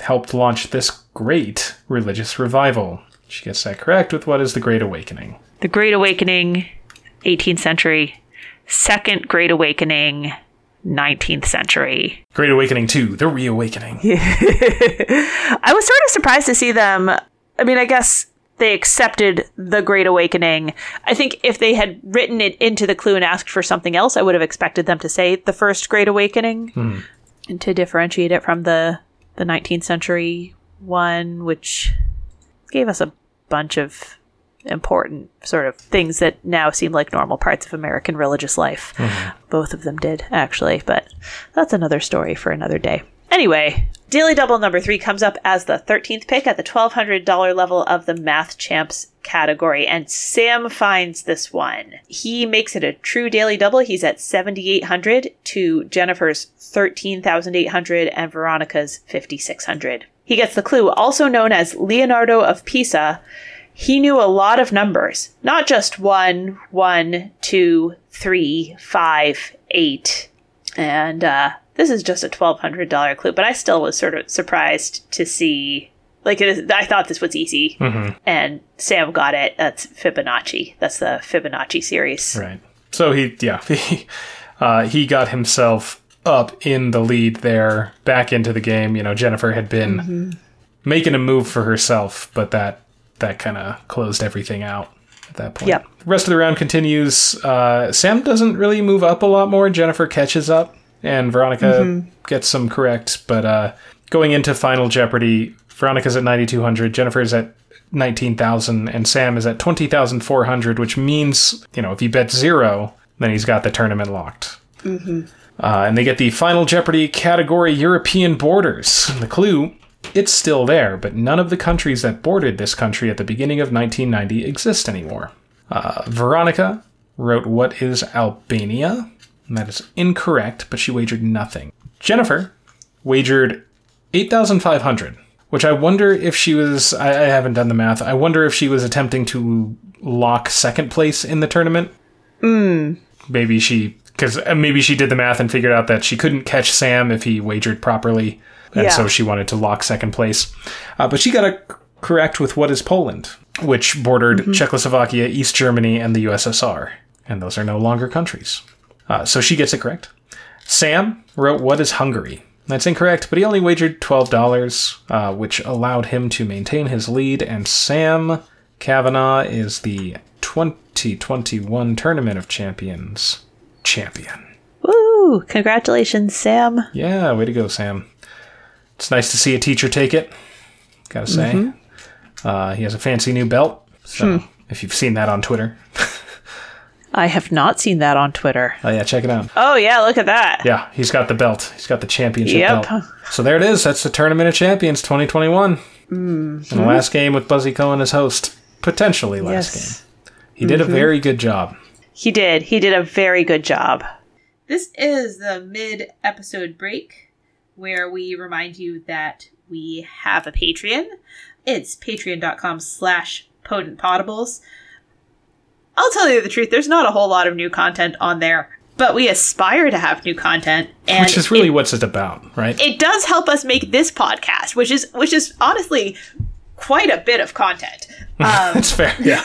helped launch this great religious revival. She gets that correct with what is the Great Awakening. The Great Awakening, eighteenth century. Second Great Awakening, nineteenth century. Great Awakening two, the Reawakening. I was sort of surprised to see them. I mean, I guess they accepted the Great Awakening. I think if they had written it into the clue and asked for something else, I would have expected them to say the First Great Awakening mm. and to differentiate it from the, the nineteenth century one, which gave us a bunch of important sort of things that now seem like normal parts of American religious life. Mm-hmm. Both of them did, actually, but that's another story for another day. Anyway, Daily Double number three comes up as the thirteenth pick at the twelve hundred dollars level of the Math Champs category, and Sam finds this one. He makes it a true Daily Double. He's at seventy-eight hundred to Jennifer's thirteen thousand eight hundred and Veronica's fifty-six hundred. He gets the clue, also known as Leonardo of Pisa. He knew a lot of numbers, not just one, one, two, three, five, eight, and, uh, this is just a twelve hundred dollars clue, but I still was sort of surprised to see, like, it is, I thought this was easy, mm-hmm. and Sam got it. That's Fibonacci. That's the Fibonacci series. Right. So he, yeah, he, uh, he got himself up in the lead there, back into the game. You know, Jennifer had been mm-hmm. making a move for herself, but that, that kind of closed everything out at that point. Yep. The rest of the round continues. Uh, Sam doesn't really move up a lot more. Jennifer catches up. And Veronica mm-hmm. gets some correct, but uh, going into Final Jeopardy, Veronica's at ninety-two hundred, Jennifer's at nineteen thousand, and Sam is at twenty thousand four hundred, which means, you know, if he bets zero, then he's got the tournament locked. Mm-hmm. Uh, and they get the Final Jeopardy category European borders. And the clue, it's still there, but none of the countries that bordered this country at the beginning of nineteen ninety exist anymore. Uh, Veronica wrote, "What is Albania?" And that is incorrect, but she wagered nothing. Jennifer wagered eight thousand five hundred, which I wonder if she was... I, I haven't done the math. I wonder if she was attempting to lock second place in the tournament. Mm. Maybe she... Because maybe she did the math and figured out that she couldn't catch Sam if he wagered properly. And yeah. so she wanted to lock second place. Uh, but she got it correct with what is Poland, which bordered mm-hmm. Czechoslovakia, East Germany, and the U S S R. And those are no longer countries. Uh, so she gets it correct. Sam wrote, "What is Hungary?" That's incorrect, but he only wagered twelve dollars, uh, which allowed him to maintain his lead. And Sam Cavanaugh is the twenty twenty-one Tournament of Champions champion. Woo! Congratulations, Sam. Yeah, way to go, Sam. It's nice to see a teacher take it, gotta say. Mm-hmm. Uh, he has a fancy new belt, so hmm. if you've seen that on Twitter... I have not seen that on Twitter. Oh, yeah, check it out. Oh, yeah, look at that. Yeah, he's got the belt. He's got the championship yep. belt. So there it is. That's the Tournament of Champions twenty twenty-one. Mm-hmm. And the last game with Buzzy Cohen as host. Potentially last yes. game. He did mm-hmm. a very good job. He did. He did a very good job. This is the mid-episode break where we remind you that we have a Patreon. It's patreon.com slash potentpotables. I'll tell you the truth, there's not a whole lot of new content on there, but we aspire to have new content. And which is really it, what's it about, right? It does help us make this podcast, which is which is honestly quite a bit of content. Um, That's fair, yeah.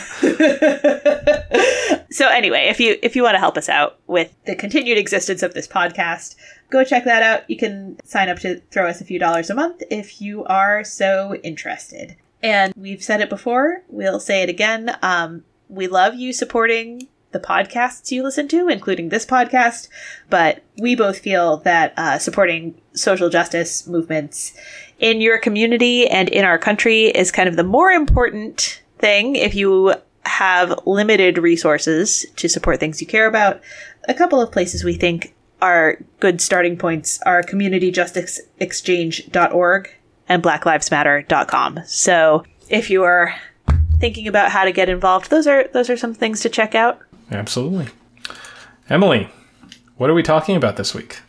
So anyway, if you if you want to help us out with the continued existence of this podcast, go check that out. You can sign up to throw us a few dollars a month if you are so interested. And we've said it before, we'll say it again, um... we love you supporting the podcasts you listen to, including this podcast, but we both feel that uh, supporting social justice movements in your community and in our country is kind of the more important thing if you have limited resources to support things you care about. A couple of places we think are good starting points are community justice exchange dot org and black lives matter dot com. So if you are... thinking about how to get involved, those are those are some things to check out. Absolutely. Emily, What are we talking about this week?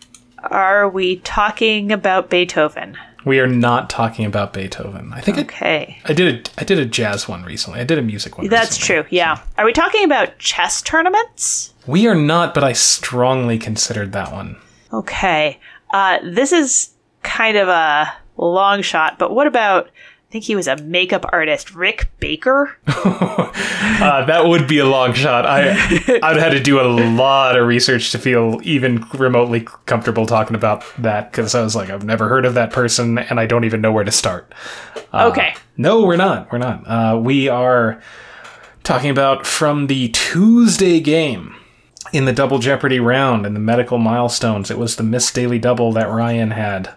Are we talking about Beethoven? We are not talking about Beethoven. I think okay. I, I did a I did a jazz one recently. I did a music one That's recently. That's true, yeah. So. Are we talking about chess tournaments? We are not, but I strongly considered that one. Okay. Uh, this is kind of a long shot, but what about... I think he was a makeup artist, Rick Baker. uh, that would be a long shot. I, I'd had to do a lot of research to feel even remotely comfortable talking about that, because I was like, I've never heard of that person, and I don't even know where to start. Uh, okay. No, we're not. We're not. Uh, we are talking about from the Tuesday game in the Double Jeopardy round and the medical milestones. It was the Miss Daily Double that Ryan had.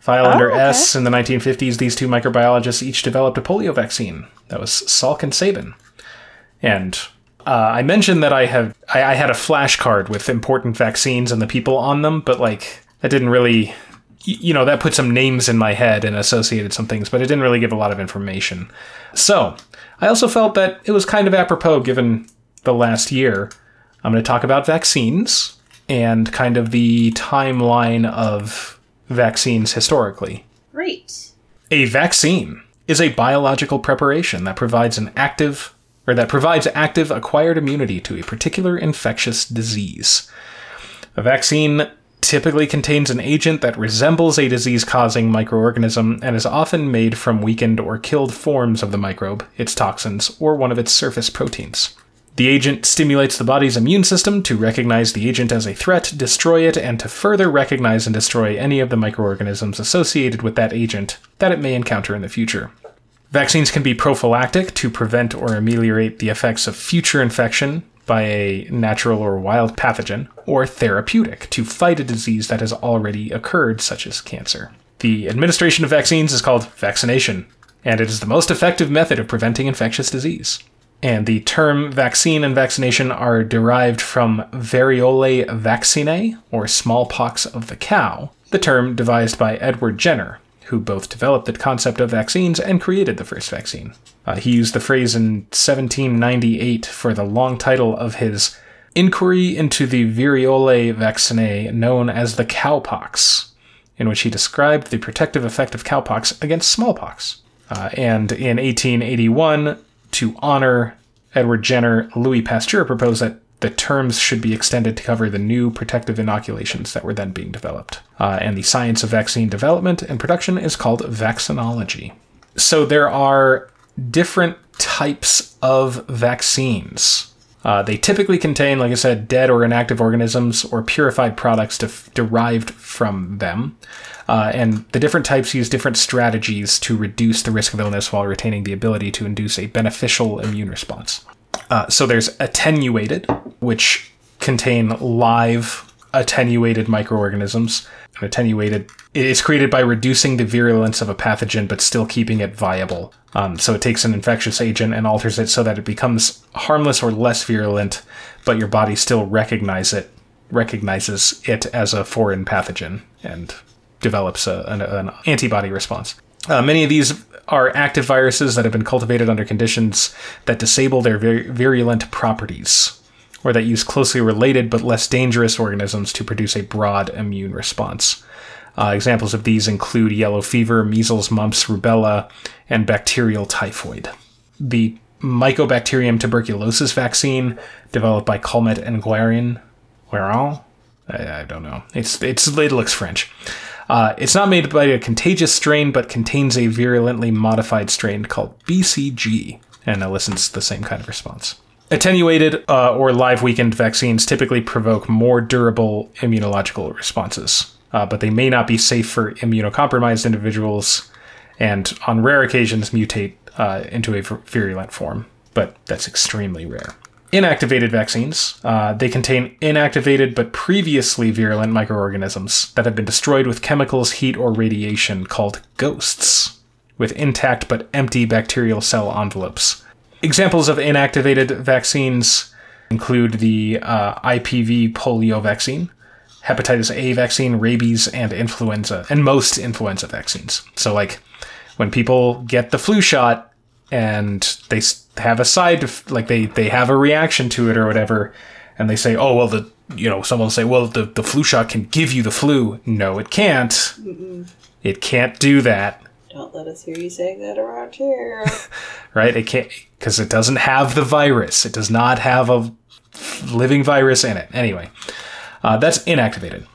File oh, under okay. S in the nineteen fifties, these two microbiologists each developed a polio vaccine. That was Salk and Sabin. And uh, I mentioned that I have I, I had a flashcard with important vaccines and the people on them, but like that didn't really, you know, that put some names in my head and associated some things, but it didn't really give a lot of information. So I also felt that it was kind of apropos given the last year. I'm going to talk about vaccines and kind of the timeline of vaccines historically. Great. A vaccine is a biological preparation that provides an active or that provides active acquired immunity to a particular infectious disease. A vaccine typically contains an agent that resembles a disease-causing microorganism and is often made from weakened or killed forms of the microbe, its toxins, or one of its surface proteins. The agent stimulates the body's immune system to recognize the agent as a threat, destroy it, and to further recognize and destroy any of the microorganisms associated with that agent that it may encounter in the future. Vaccines can be prophylactic to prevent or ameliorate the effects of future infection by a natural or wild pathogen, or therapeutic to fight a disease that has already occurred, such as cancer. The administration of vaccines is called vaccination, and it is the most effective method of preventing infectious disease. And the term vaccine and vaccination are derived from variolae vaccinae, or smallpox of the cow, the term devised by Edward Jenner, who both developed the concept of vaccines and created the first vaccine. Uh, he used the phrase in seventeen ninety-eight for the long title of his Inquiry into the Variolae Vaccinae, known as the Cowpox, in which he described the protective effect of cowpox against smallpox. Uh, and in eighteen eighty-one... to honor Edward Jenner, Louis Pasteur proposed that the terms should be extended to cover the new protective inoculations that were then being developed. Uh, and the science of vaccine development and production is called vaccinology. So there are different types of vaccines. Uh, they typically contain, like I said, dead or inactive organisms or purified products def- derived from them. Uh, and the different types use different strategies to reduce the risk of illness while retaining the ability to induce a beneficial immune response. Uh, so there's attenuated, which contain live attenuated microorganisms. And attenuated is created by reducing the virulence of a pathogen but still keeping it viable. Um, so it takes an infectious agent and alters it so that it becomes harmless or less virulent, but your body still recognize it, recognizes it as a foreign pathogen and develops a, an, an antibody response. Uh, many of these are active viruses that have been cultivated under conditions that disable their vir- virulent properties, or that use closely related but less dangerous organisms to produce a broad immune response. Uh, examples of these include yellow fever, measles, mumps, rubella, and bacterial typhoid. The Mycobacterium tuberculosis vaccine, developed by Calmette and Guérin, Guérin? I, I don't know. It's it's it looks French. Uh, it's not made by a contagious strain, but contains a virulently modified strain called B C G, and elicits the same kind of response. Attenuated uh, or live weakened vaccines typically provoke more durable immunological responses, uh, but they may not be safe for immunocompromised individuals, and on rare occasions mutate uh, into a virulent form, but that's extremely rare. Inactivated vaccines, uh, they contain inactivated but previously virulent microorganisms that have been destroyed with chemicals, heat, or radiation called ghosts, with intact but empty bacterial cell envelopes. Examples of inactivated vaccines include the uh, I P V polio vaccine, hepatitis A vaccine, rabies, and influenza, and most influenza vaccines. So, like, when people get the flu shot and they have a side, like, they, they have a reaction to it or whatever, and they say, oh, well, the, you know, someone will say, well, the, the flu shot can give you the flu. No, it can't. Mm-mm. It can't do that. Don't let us hear you saying that around here. Right? It can't, because it doesn't have the virus. It does not have a living virus in it. Anyway, uh, that's inactivated.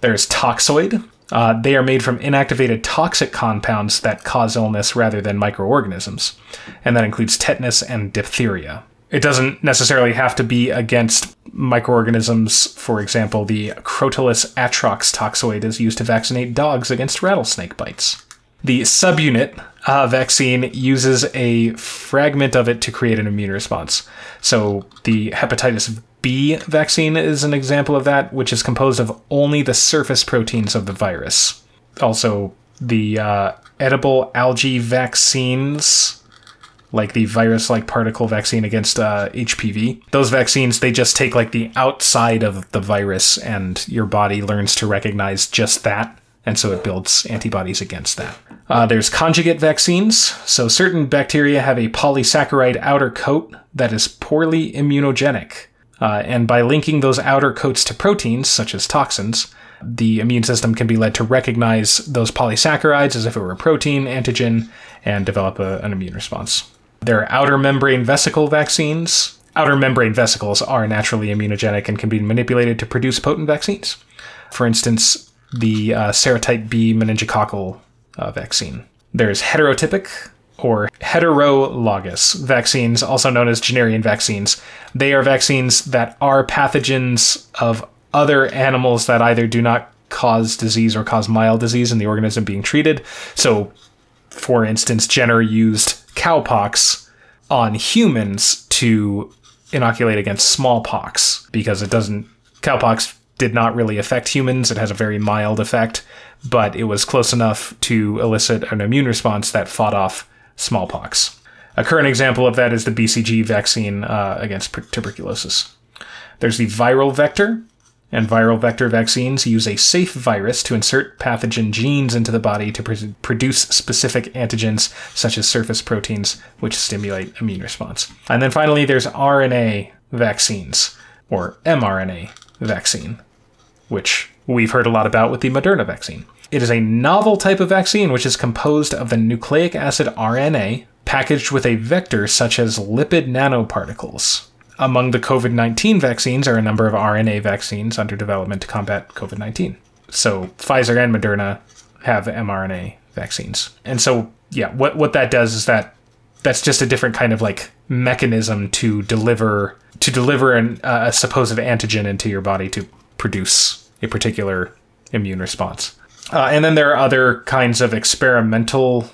There's toxoid. Uh, they are made from inactivated toxic compounds that cause illness rather than microorganisms. And that includes tetanus and diphtheria. It doesn't necessarily have to be against microorganisms. For example, the Crotalus atrox toxoid is used to vaccinate dogs against rattlesnake bites. The subunit uh, vaccine uses a fragment of it to create an immune response. So the hepatitis B vaccine is an example of that, which is composed of only the surface proteins of the virus. Also, the uh, edible algae vaccines, like the virus-like particle vaccine against uh, H P V, those vaccines, they just take like the outside of the virus, and your body learns to recognize just that. And so it builds antibodies against that. Uh, there's conjugate vaccines. So certain bacteria have a polysaccharide outer coat that is poorly immunogenic. Uh, and by linking those outer coats to proteins, such as toxins, the immune system can be led to recognize those polysaccharides as if it were a protein, antigen, and develop a, an immune response. There are outer membrane vesicle vaccines. Outer membrane vesicles are naturally immunogenic and can be manipulated to produce potent vaccines. For instance, the uh, serotype B meningococcal uh, vaccine. There's heterotypic or heterologous vaccines, also known as Jennerian vaccines. They are vaccines that are pathogens of other animals that either do not cause disease or cause mild disease in the organism being treated. So, for instance, Jenner used cowpox on humans to inoculate against smallpox because it doesn't... Cowpox... did not really affect humans. It has a very mild effect, but it was close enough to elicit an immune response that fought off smallpox. A current example of that is the B C G vaccine uh, against tuberculosis. There's the viral vector, and viral vector vaccines use a safe virus to insert pathogen genes into the body to pr- produce specific antigens, such as surface proteins, which stimulate immune response. And then finally, there's R N A vaccines, or mRNA vaccine, which we've heard a lot about with the Moderna vaccine. It is a novel type of vaccine which is composed of the nucleic acid R N A packaged with a vector such as lipid nanoparticles. Among the covid nineteen vaccines are a number of R N A vaccines under development to combat covid nineteen. So Pfizer and Moderna have mRNA vaccines. And so, yeah, what, what that does is that that's just a different kind of like mechanism to deliver to deliver an, uh, a supposed antigen into your body to produce a particular immune response. Uh, and then there are other kinds of experimental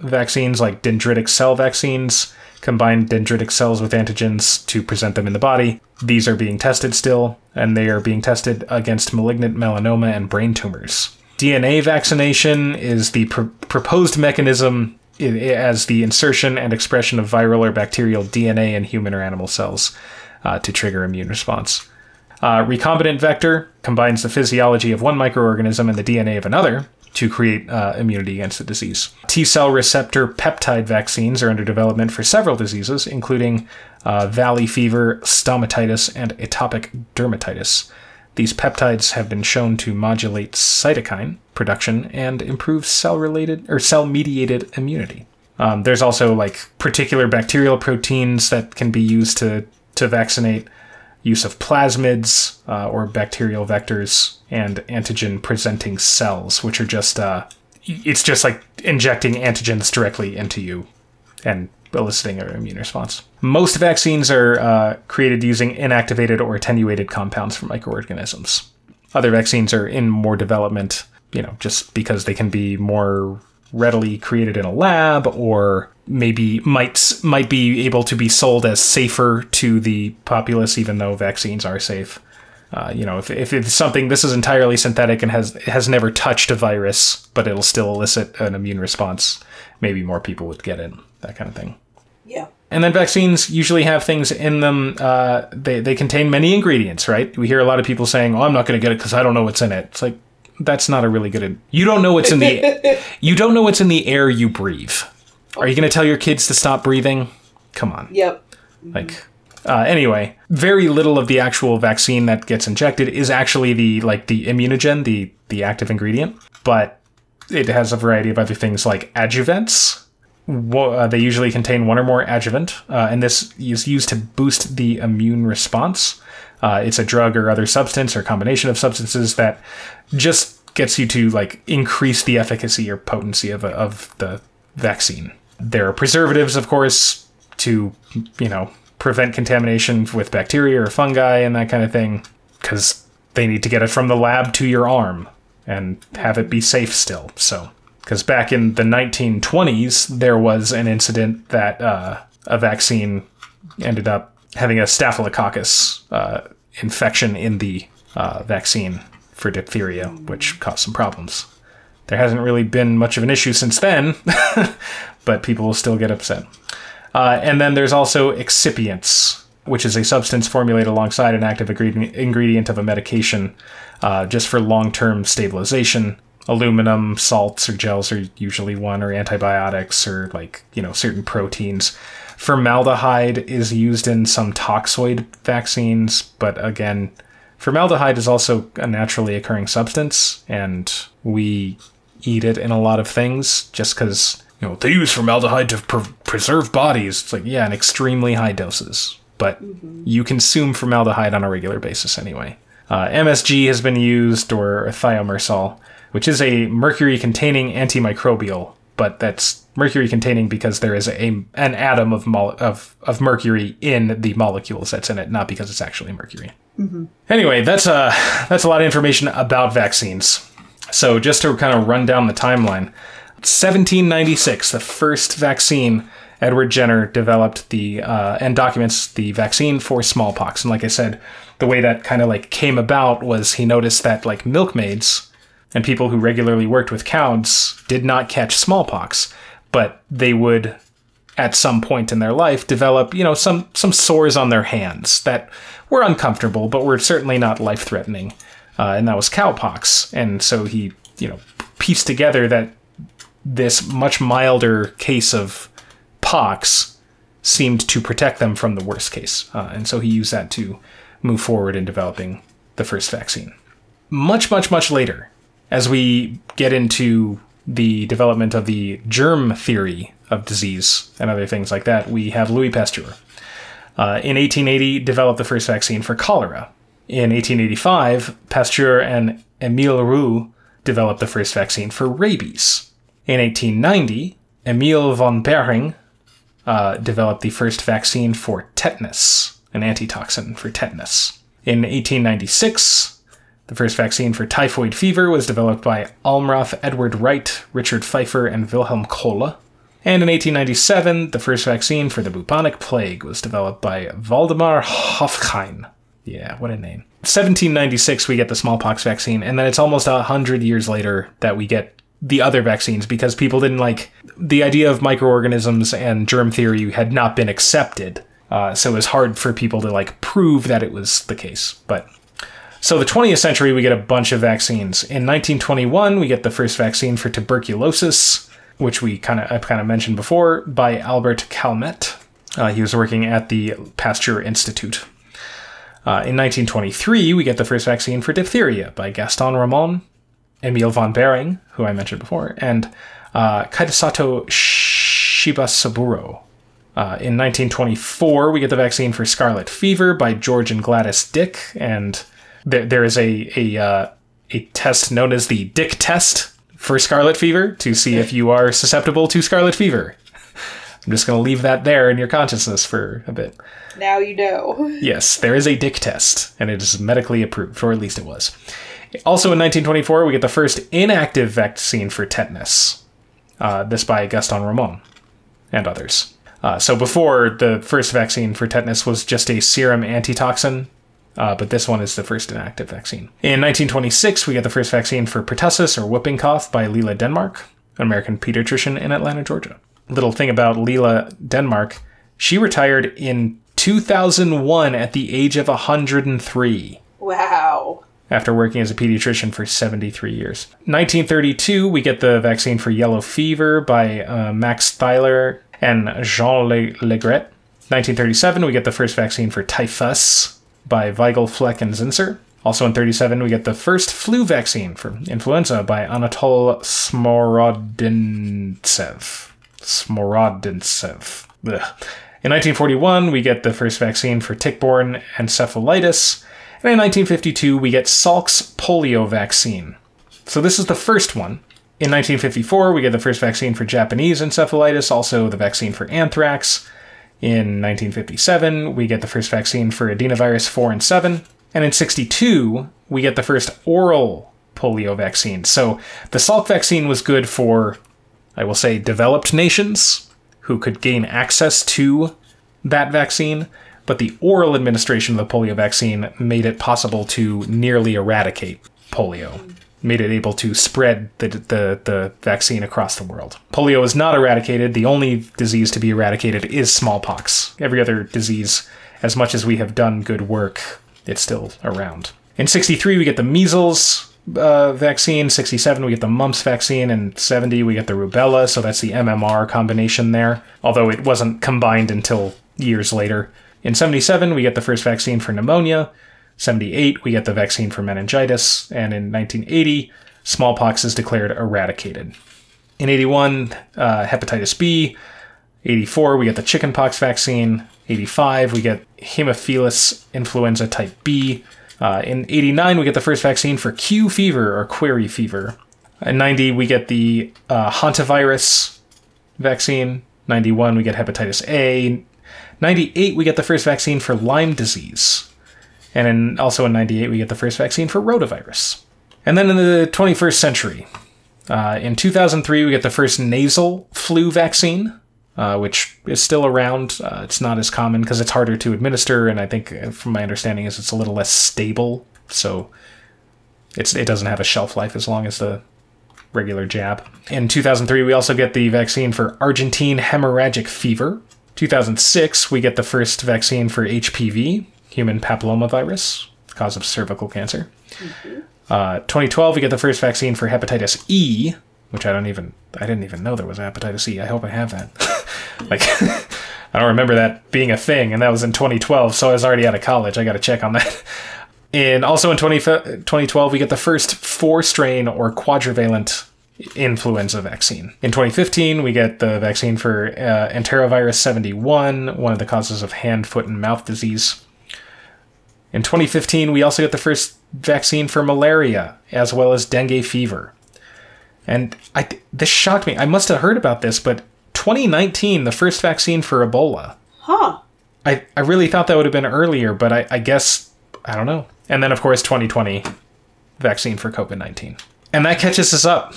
vaccines, like dendritic cell vaccines, combine dendritic cells with antigens to present them in the body. These are being tested still, and they are being tested against malignant melanoma and brain tumors. D N A vaccination is the pr- proposed mechanism as the insertion and expression of viral or bacterial D N A in human or animal cells uh, to trigger immune response. Uh, recombinant vector combines the physiology of one microorganism and the D N A of another to create uh, immunity against the disease. T-cell receptor peptide vaccines are under development for several diseases, including uh, valley fever, stomatitis, and atopic dermatitis. These peptides have been shown to modulate cytokine production and improve cell-related or cell-mediated immunity. Um, there's also like particular bacterial proteins that can be used to, to vaccinate, use of plasmids uh, or bacterial vectors, and antigen-presenting cells, which are just uh, it's just like injecting antigens directly into you and eliciting an immune response. Most vaccines are uh, created using inactivated or attenuated compounds from microorganisms. Other vaccines are in more development, you know, just because they can be more readily created in a lab, or maybe might might be able to be sold as safer to the populace, even though vaccines are safe. Uh, you know, if, if it's something, this is entirely synthetic and has has never touched a virus, but it'll still elicit an immune response, maybe more people would get it, that kind of thing. Yeah. And then vaccines usually have things in them. Uh, they, they contain many ingredients, right? We hear a lot of people saying, oh, I'm not going to get it because I don't know what's in it. It's like, that's not a really good... In- you don't know what's in the... you don't know what's in the air you breathe. Are you going to tell your kids to stop breathing? Come on. Yep. Mm-hmm. Like... Uh, anyway, very little of the actual vaccine that gets injected is actually the like the immunogen, the the active ingredient, but it has a variety of other things like adjuvants. Uh, they usually contain one or more adjuvant, uh, and this is used to boost the immune response. Uh, it's a drug or other substance or combination of substances that just gets you to like increase the efficacy or potency of, a, of the vaccine. There are preservatives, of course, to, you know, prevent contamination with bacteria or fungi and that kind of thing, because they need to get it from the lab to your arm and have it be safe still. So, because back in the nineteen twenties, there was an incident that uh, a vaccine ended up having a staphylococcus uh, infection in the uh, vaccine for diphtheria, which caused some problems. There hasn't really been much of an issue since then, but people will still get upset. Uh, and then there's also excipients, which is a substance formulated alongside an active ingredient of a medication uh, just for long-term stabilization. Aluminum, salts, or gels are usually one, or antibiotics, or like, you know, certain proteins. Formaldehyde is used in some toxoid vaccines, but again, formaldehyde is also a naturally occurring substance, and we eat it in a lot of things just because, you know, they use formaldehyde to pre- preserve bodies. It's like, yeah, in extremely high doses, but mm-hmm. you consume formaldehyde on a regular basis anyway. Uh, M S G has been used, or thiomersal, which is a mercury-containing antimicrobial, but that's mercury-containing because there is a an atom of, mo- of of mercury in the molecules that's in it, not because it's actually mercury. Mm-hmm. Anyway, that's a, that's a lot of information about vaccines. So just to kind of run down the timeline, seventeen ninety-six, the first vaccine, Edward Jenner developed the uh, and documents the vaccine for smallpox. And like I said, the way that kind of like came about was he noticed that like milkmaids and people who regularly worked with cows did not catch smallpox, but they would, at some point in their life, develop, you know, some, some sores on their hands that were uncomfortable, but were certainly not life-threatening. Uh, and that was cowpox. And so he, you know, pieced together that this much milder case of pox seemed to protect them from the worst case. Uh, and so he used that to move forward in developing the first vaccine. Much, much, much later, as we get into the development of the germ theory of disease and other things like that, we have Louis Pasteur. Uh, in eighteen eighty, developed the first vaccine for cholera. In eighteen eighty-five, Pasteur and Émile Roux developed the first vaccine for rabies. In eighteen ninety, Emil von Behring uh, developed the first vaccine for tetanus, an antitoxin for tetanus. In eighteen ninety-six, the first vaccine for typhoid fever was developed by Almroth Edward Wright, Richard Pfeiffer, and Wilhelm Kolle. And in eighteen ninety-seven, the first vaccine for the bubonic plague was developed by Waldemar Hofheim. Yeah, what a name. seventeen ninety-six, we get the smallpox vaccine, and then it's almost one hundred years later that we get the other vaccines, because people didn't like... The idea of microorganisms and germ theory had not been accepted, uh, so it was hard for people to, like, prove that it was the case, but... So the twentieth century, we get a bunch of vaccines. In nineteen twenty-one, we get the first vaccine for tuberculosis, which we kind of I kind of mentioned before, by Albert Calmette. Uh, he was working at the Pasteur Institute. Uh, in nineteen twenty-three, we get the first vaccine for diphtheria by Gaston Ramon, Emil von Behring, who I mentioned before, and uh, Kaitasato Shibasaburo. Uh, in nineteen twenty-four, we get the vaccine for scarlet fever by George and Gladys Dick, and there is a a, uh, a test known as the Dick test for scarlet fever to see if you are susceptible to scarlet fever. I'm just going to leave that there in your consciousness for a bit. Now you know. Yes, there is a Dick test, and it is medically approved, or at least it was. Also in nineteen twenty-four, we get the first inactive vaccine for tetanus. Uh, this by Gaston Ramon and others. Uh, so before, the first vaccine for tetanus was just a serum antitoxin, Uh, but this one is the first inactive vaccine. In nineteen twenty-six, we get the first vaccine for pertussis, or whooping cough, by Leila Denmark, an American pediatrician in Atlanta, Georgia. Little thing about Leila Denmark, she retired in two thousand one at the age of one hundred three. Wow. After working as a pediatrician for seventy-three years. nineteen thirty-two, we get the vaccine for yellow fever by uh, Max Theiler and Jean Le- Legret. nineteen thirty-seven, we get the first vaccine for typhus by Weigel, Fleck, and Zinsser. Also in thirty-seven, we get the first flu vaccine for influenza by Anatol Smorodintsev. Smorodintsev. Ugh. In nineteen forty-one, we get the first vaccine for tick-borne encephalitis. And in nineteen fifty-two, we get Salk's polio vaccine. So this is the first one. In nineteen fifty-four, we get the first vaccine for Japanese encephalitis, also the vaccine for anthrax. In nineteen fifty-seven, we get the first vaccine for adenovirus four and seven. And in sixty-two, we get the first oral polio vaccine. So the Salk vaccine was good for, I will say, developed nations who could gain access to that vaccine. But the oral administration of the polio vaccine made it possible to nearly eradicate polio, made it able to spread the, the, the vaccine across the world. Polio is not eradicated. The only disease to be eradicated is smallpox. Every other disease, as much as we have done good work, it's still around. In sixty-three, we get the measles uh, vaccine. sixty-seven, we get the mumps vaccine. And seventy, we get the rubella. So that's the M M R combination there, although it wasn't combined until years later. In seventy-seven, we get the first vaccine for pneumonia. seventy-eight, we get the vaccine for meningitis. And in nineteen eighty, smallpox is declared eradicated. In eighty-one, uh, hepatitis B. eighty-four, we get the chickenpox vaccine. eighty-five, we get hemophilus influenza type B. Uh, in eighty-nine, we get the first vaccine for Q fever or Quarry fever. In ninety, we get the uh, hantavirus vaccine. ninety-one, we get hepatitis A. ninety-eight, we get the first vaccine for Lyme disease. And in, also in ninety-eight, we get the first vaccine for rotavirus. And then in the twenty-first century, uh, in two thousand three, we get the first nasal flu vaccine. Uh, which is still around. Uh, it's not as common because it's harder to administer, and I think, from my understanding, is it's a little less stable, so it's it doesn't have a shelf life as long as the regular jab. In two thousand three, we also get the vaccine for Argentine hemorrhagic fever. two thousand six, we get the first vaccine for H P V, human papillomavirus, cause of cervical cancer. Mm-hmm. Uh, twenty twelve, we get the first vaccine for hepatitis E, which I don't even, I didn't even know there was hepatitis E. I hope I have that. like, I don't remember that being a thing, and that was in twenty twelve, so I was already out of college. I got to check on that. And also in twenty twelve, we get the first four-strain or quadrivalent influenza vaccine. In twenty fifteen, we get the vaccine for uh, enterovirus seventy-one, one of the causes of hand, foot, and mouth disease. In twenty fifteen, we also get the first vaccine for malaria, as well as dengue fever. And I th- this shocked me. I must have heard about this, but twenty nineteen, the first vaccine for Ebola. Huh. I, I really thought that would have been earlier, but I, I guess, I don't know. And then, of course, twenty twenty, vaccine for COVID nineteen. And that catches us up.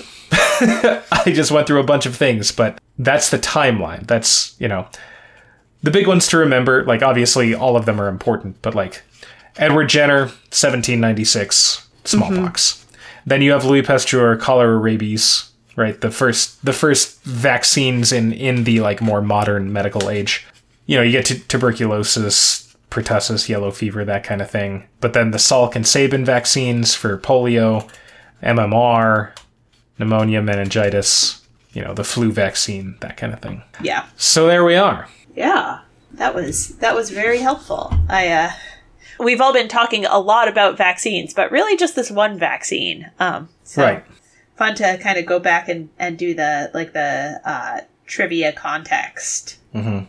I just went through a bunch of things, but that's the timeline. That's, you know, the big ones to remember. Like, obviously, all of them are important, but like Edward Jenner, seventeen ninety-six, smallpox. Mm-hmm. Then you have Louis Pasteur, cholera, rabies, right? The first the first vaccines in, in the like more modern medical age. You know, you get t- tuberculosis, pertussis, yellow fever, that kind of thing. But then the Salk and Sabin vaccines for polio, M M R, pneumonia, meningitis, you know, the flu vaccine, that kind of thing. Yeah. So there we are. Yeah. That was that was very helpful. I uh We've all been talking a lot about vaccines, but really just this one vaccine. Um, so right. Fun to kind of go back and, and do the like the uh, trivia context. Mm-hmm.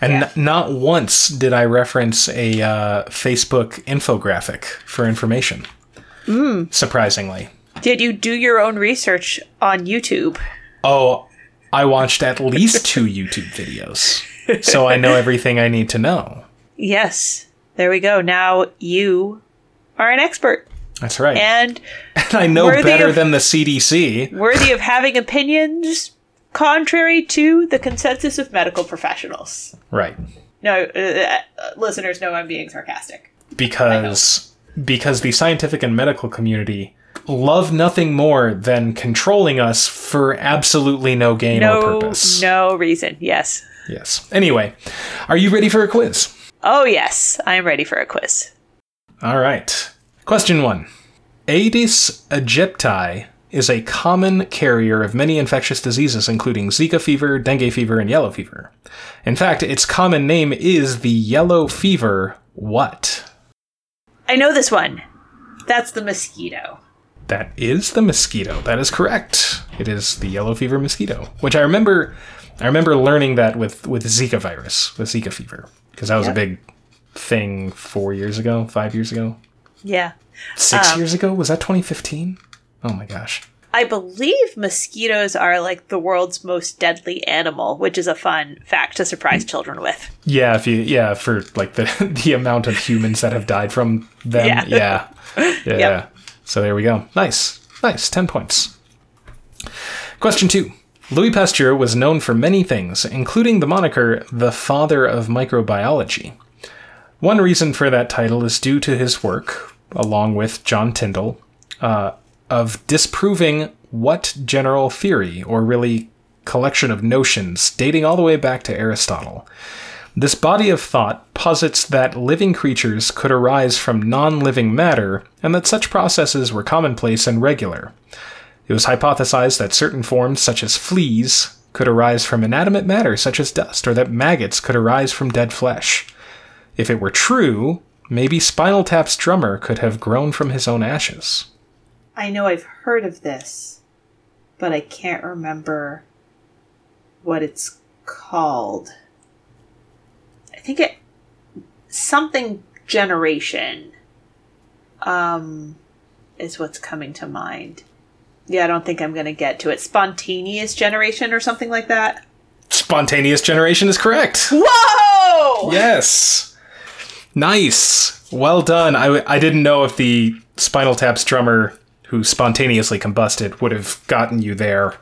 And yeah. n- not once did I reference a uh, Facebook infographic for information. Mm. Surprisingly. Did you do your own research on YouTube? Oh, I watched at least two YouTube videos, so I know everything I need to know. Yes. There we go. Now you are an expert. That's right. And, and I know better of, than the C D C. Worthy of having opinions contrary to the consensus of medical professionals. Right. No, uh, uh, listeners know I'm being sarcastic. Because, because the scientific and medical community love nothing more than controlling us for absolutely no gain no, or purpose. No reason. Yes. Yes. Anyway, are you ready for a quiz? Oh, yes. I am ready for a quiz. All right. Question one. Aedes aegypti is a common carrier of many infectious diseases, including Zika fever, dengue fever, and yellow fever. In fact, its common name is the yellow fever what? I know this one. That's the mosquito. That is the mosquito. That is correct. It is the yellow fever mosquito, which I remember I remember learning that with, with Zika virus, with Zika fever, because that was yep. a big thing four years ago, five years ago. Yeah. Six um, years ago? Was that twenty fifteen? Oh my gosh. I believe mosquitoes are like the world's most deadly animal, which is a fun fact to surprise children with. Yeah, if you yeah, for like the the amount of humans that have died from them. Yeah. Yeah. Yeah. Yep. yeah. So there we go. Nice. Nice. Ten points. Question two. Louis Pasteur was known for many things, including the moniker the father of microbiology. One reason for that title is due to his work, along with John Tyndall, uh, of disproving what general theory, or really collection of notions, dating all the way back to Aristotle. This body of thought posits that living creatures could arise from non-living matter, and that such processes were commonplace and regular. It was hypothesized that certain forms, such as fleas, could arise from inanimate matter, such as dust, or that maggots could arise from dead flesh. If it were true, maybe Spinal Tap's drummer could have grown from his own ashes. I know I've heard of this, but I can't remember what it's called. I think it... something generation um, is what's coming to mind. Yeah, I don't think I'm going to get to it. Spontaneous generation or something like that? Spontaneous generation is correct. Whoa! Yes. Nice. Well done. I, w- I didn't know if the Spinal Tap's drummer who spontaneously combusted would have gotten you there.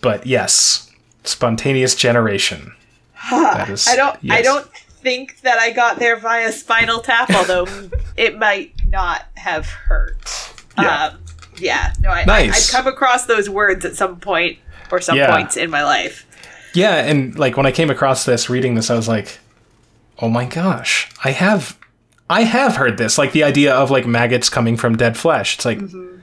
But yes, spontaneous generation. Huh. That is, I don't yes. I don't think that I got there via Spinal Tap, although it might not have hurt. Yeah. Um, Yeah, no, I, nice. I, I'd come across those words at some point or some yeah. points in my life. Yeah, and like when I came across this, reading this, I was like, oh my gosh, I have, I have heard this. Like the idea of like maggots coming from dead flesh. It's like, mm-hmm.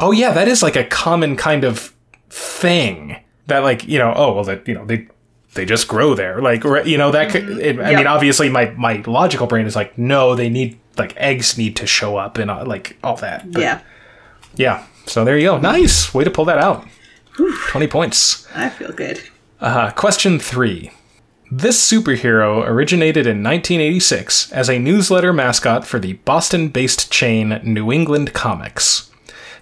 oh yeah, that is like a common kind of thing that like, you know, oh, well that, you know, they, they just grow there. Like, you know, that could, it, I yep. mean, obviously my, my logical brain is like, no, they need like eggs need to show up and uh, like all that. But, yeah. Yeah, so there you go. Nice. Way to pull that out. Whew. twenty points. I feel good. Uh, question three. This superhero originated in nineteen eighty-six as a newsletter mascot for the Boston-based chain New England Comics.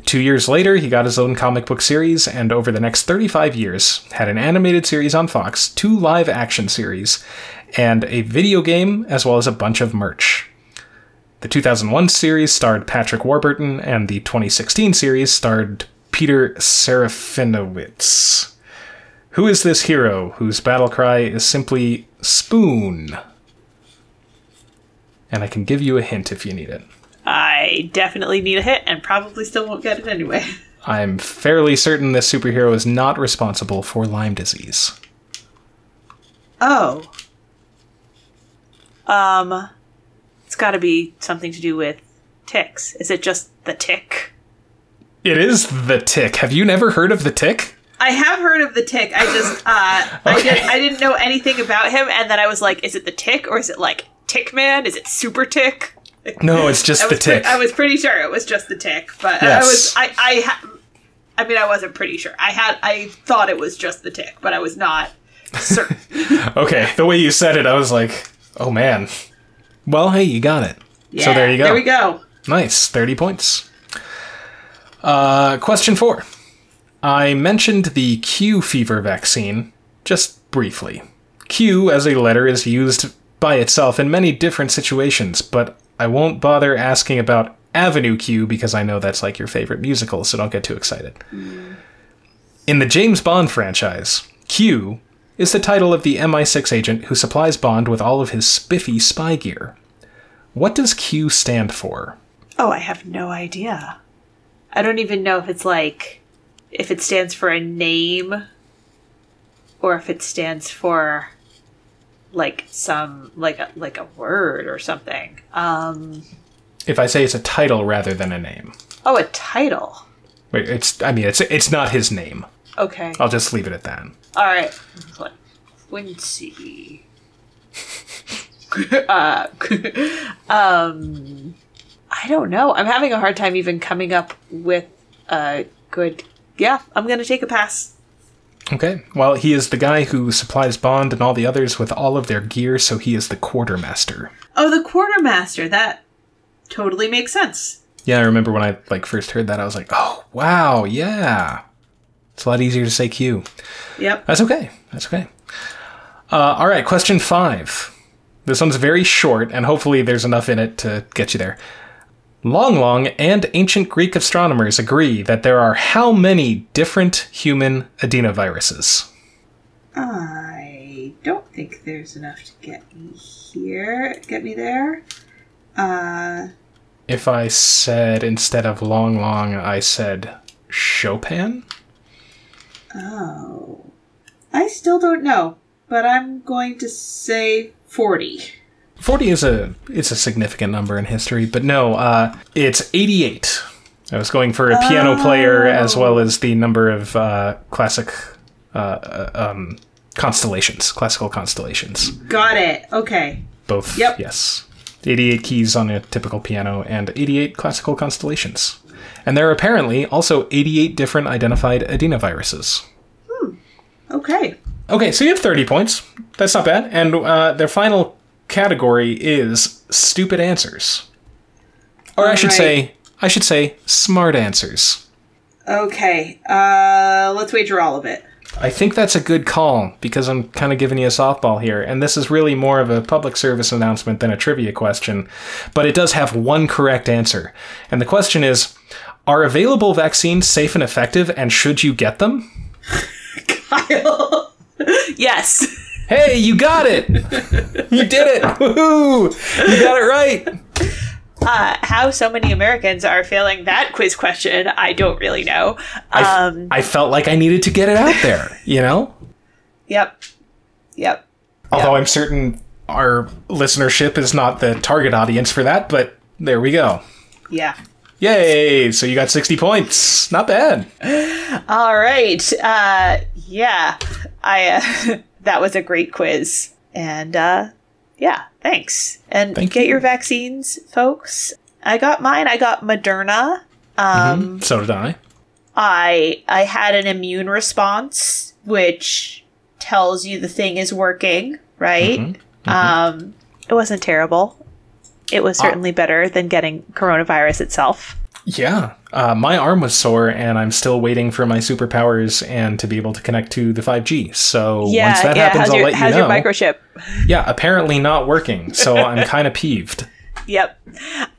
Two years later, he got his own comic book series, and over the next thirty-five years, had an animated series on Fox, two live-action series, and a video game, as well as a bunch of merch. The two thousand one series starred Patrick Warburton, and the twenty sixteen series starred Peter Serafinowicz. Who is this hero whose battle cry is simply Spoon? And I can give you a hint if you need it. I definitely need a hint, and probably still won't get it anyway. I'm fairly certain this superhero is not responsible for Lyme disease. Oh. Um... It's got to be something to do with ticks. Is it just the tick? It is the tick. Have you never heard of the tick? I have heard of the tick. I just, uh, okay. I, did, I didn't know anything about him. And then I was like, is it the tick or is it like Tick Man? Is it Super Tick? No, it's just the tick. Pre- I was pretty sure it was just the tick, but yes. I was, I, I, ha- I mean, I wasn't pretty sure. I had, I thought it was just the tick, but I was not certain. Okay. The way you said it, I was like, oh man. Well, hey, you got it. Yeah, so there you go. There we go. Nice. thirty points. Uh, question four. I mentioned the Q fever vaccine just briefly. Q as a letter is used by itself in many different situations, but I won't bother asking about Avenue Q because I know that's like your favorite musical, so don't get too excited. Mm. In the James Bond franchise, Q is the title of the M I six agent who supplies Bond with all of his spiffy spy gear. What does Q stand for? Oh, I have no idea. I don't even know if it's like, if it stands for a name or if it stands for like some, like a, like a word or something. Um, if I say it's a title rather than a name. Oh, a title. It's, I mean, it's it's not his name. Okay. I'll just leave it at that. All right. Quincy. uh, um, I don't know. I'm having a hard time even coming up with a good... Yeah, I'm going to take a pass. Okay. Well, he is the guy who supplies Bond and all the others with all of their gear, so he is the quartermaster. Oh, the quartermaster. That totally makes sense. Yeah, I remember when I like first heard that, I was like, oh, wow, yeah. It's a lot easier to say Q. Yep. That's okay. That's okay. Uh, all right, question five. This one's very short, and hopefully there's enough in it to get you there. Long Long and ancient Greek astronomers agree that there are how many different human adenoviruses? I don't think there's enough to get me here. Get me there. Uh... If I said, instead of Long Long, I said Chopin? Oh. I still don't know, but I'm going to say forty. forty is a it's a significant number in history, but no, uh, it's eighty-eight. I was going for a oh. piano player as well as the number of uh, classic uh, um, constellations, classical constellations. Got it. Okay. Both, yep. Yes. eighty-eight keys on a typical piano, and eighty-eight classical constellations. And there are apparently also eighty-eight different identified adenoviruses. Hmm. Okay. Okay, so you have thirty points. That's not bad. And uh, their final category is stupid answers. Or I should say, I should say smart answers. Okay. Uh, let's wager all of it. I think that's a good call, because I'm kind of giving you a softball here, and this is really more of a public service announcement than a trivia question, but it does have one correct answer. And the question is, are available vaccines safe and effective, and should you get them? Kyle! Yes! Hey, you got it! You did it! Woohoo! You got it right! Uh, how so many Americans are failing that quiz question, I don't really know. Um, I, I felt like I needed to get it out there, you know? Yep. Yep. Although yep. I'm certain our listenership is not the target audience for that, but there we go. Yeah. Yay! So you got sixty points. Not bad. All right. Uh, yeah. I. Uh, that was a great quiz. And, uh... yeah, thanks. And Thank get you. your vaccines, folks. I got mine. I got Moderna. Um, mm-hmm. So did I. I I had an immune response, which tells you the thing is working, right? Mm-hmm. Mm-hmm. Um, it wasn't terrible. It was certainly uh, better than getting coronavirus itself. Yeah. Uh, my arm was sore, and I'm still waiting for my superpowers and to be able to connect to the five G. So yeah, once that yeah. happens, your, I'll let you know. How's your microchip? Yeah, apparently not working, so I'm kind of peeved. Yep.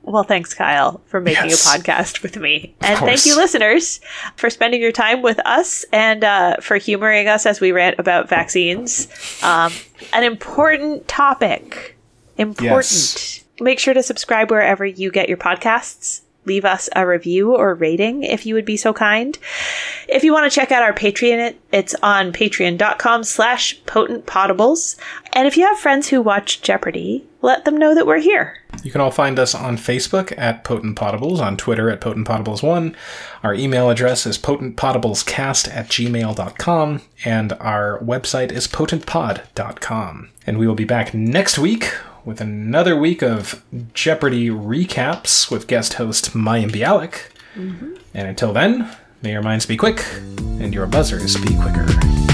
Well, thanks, Kyle, for making yes. a podcast with me. And thank you, listeners, for spending your time with us and uh, for humoring us as we rant about vaccines. Um, an important topic. Important. Yes. Make sure to subscribe wherever you get your podcasts. Leave us a review or rating if you would be so kind. If you want to check out our Patreon, it's on patreon.com slash potentpotables. And if you have friends who watch Jeopardy, let them know that we're here. You can all find us on Facebook at Potent Potables, on Twitter at Potent Potables one. Our email address is potentpotablescast at gmail dot com, and our website is potentpod dot com. And we will be back next week with another week of Jeopardy recaps with guest host Mayim Bialik. Mm-hmm. And until then, may your minds be quick and your buzzers be quicker.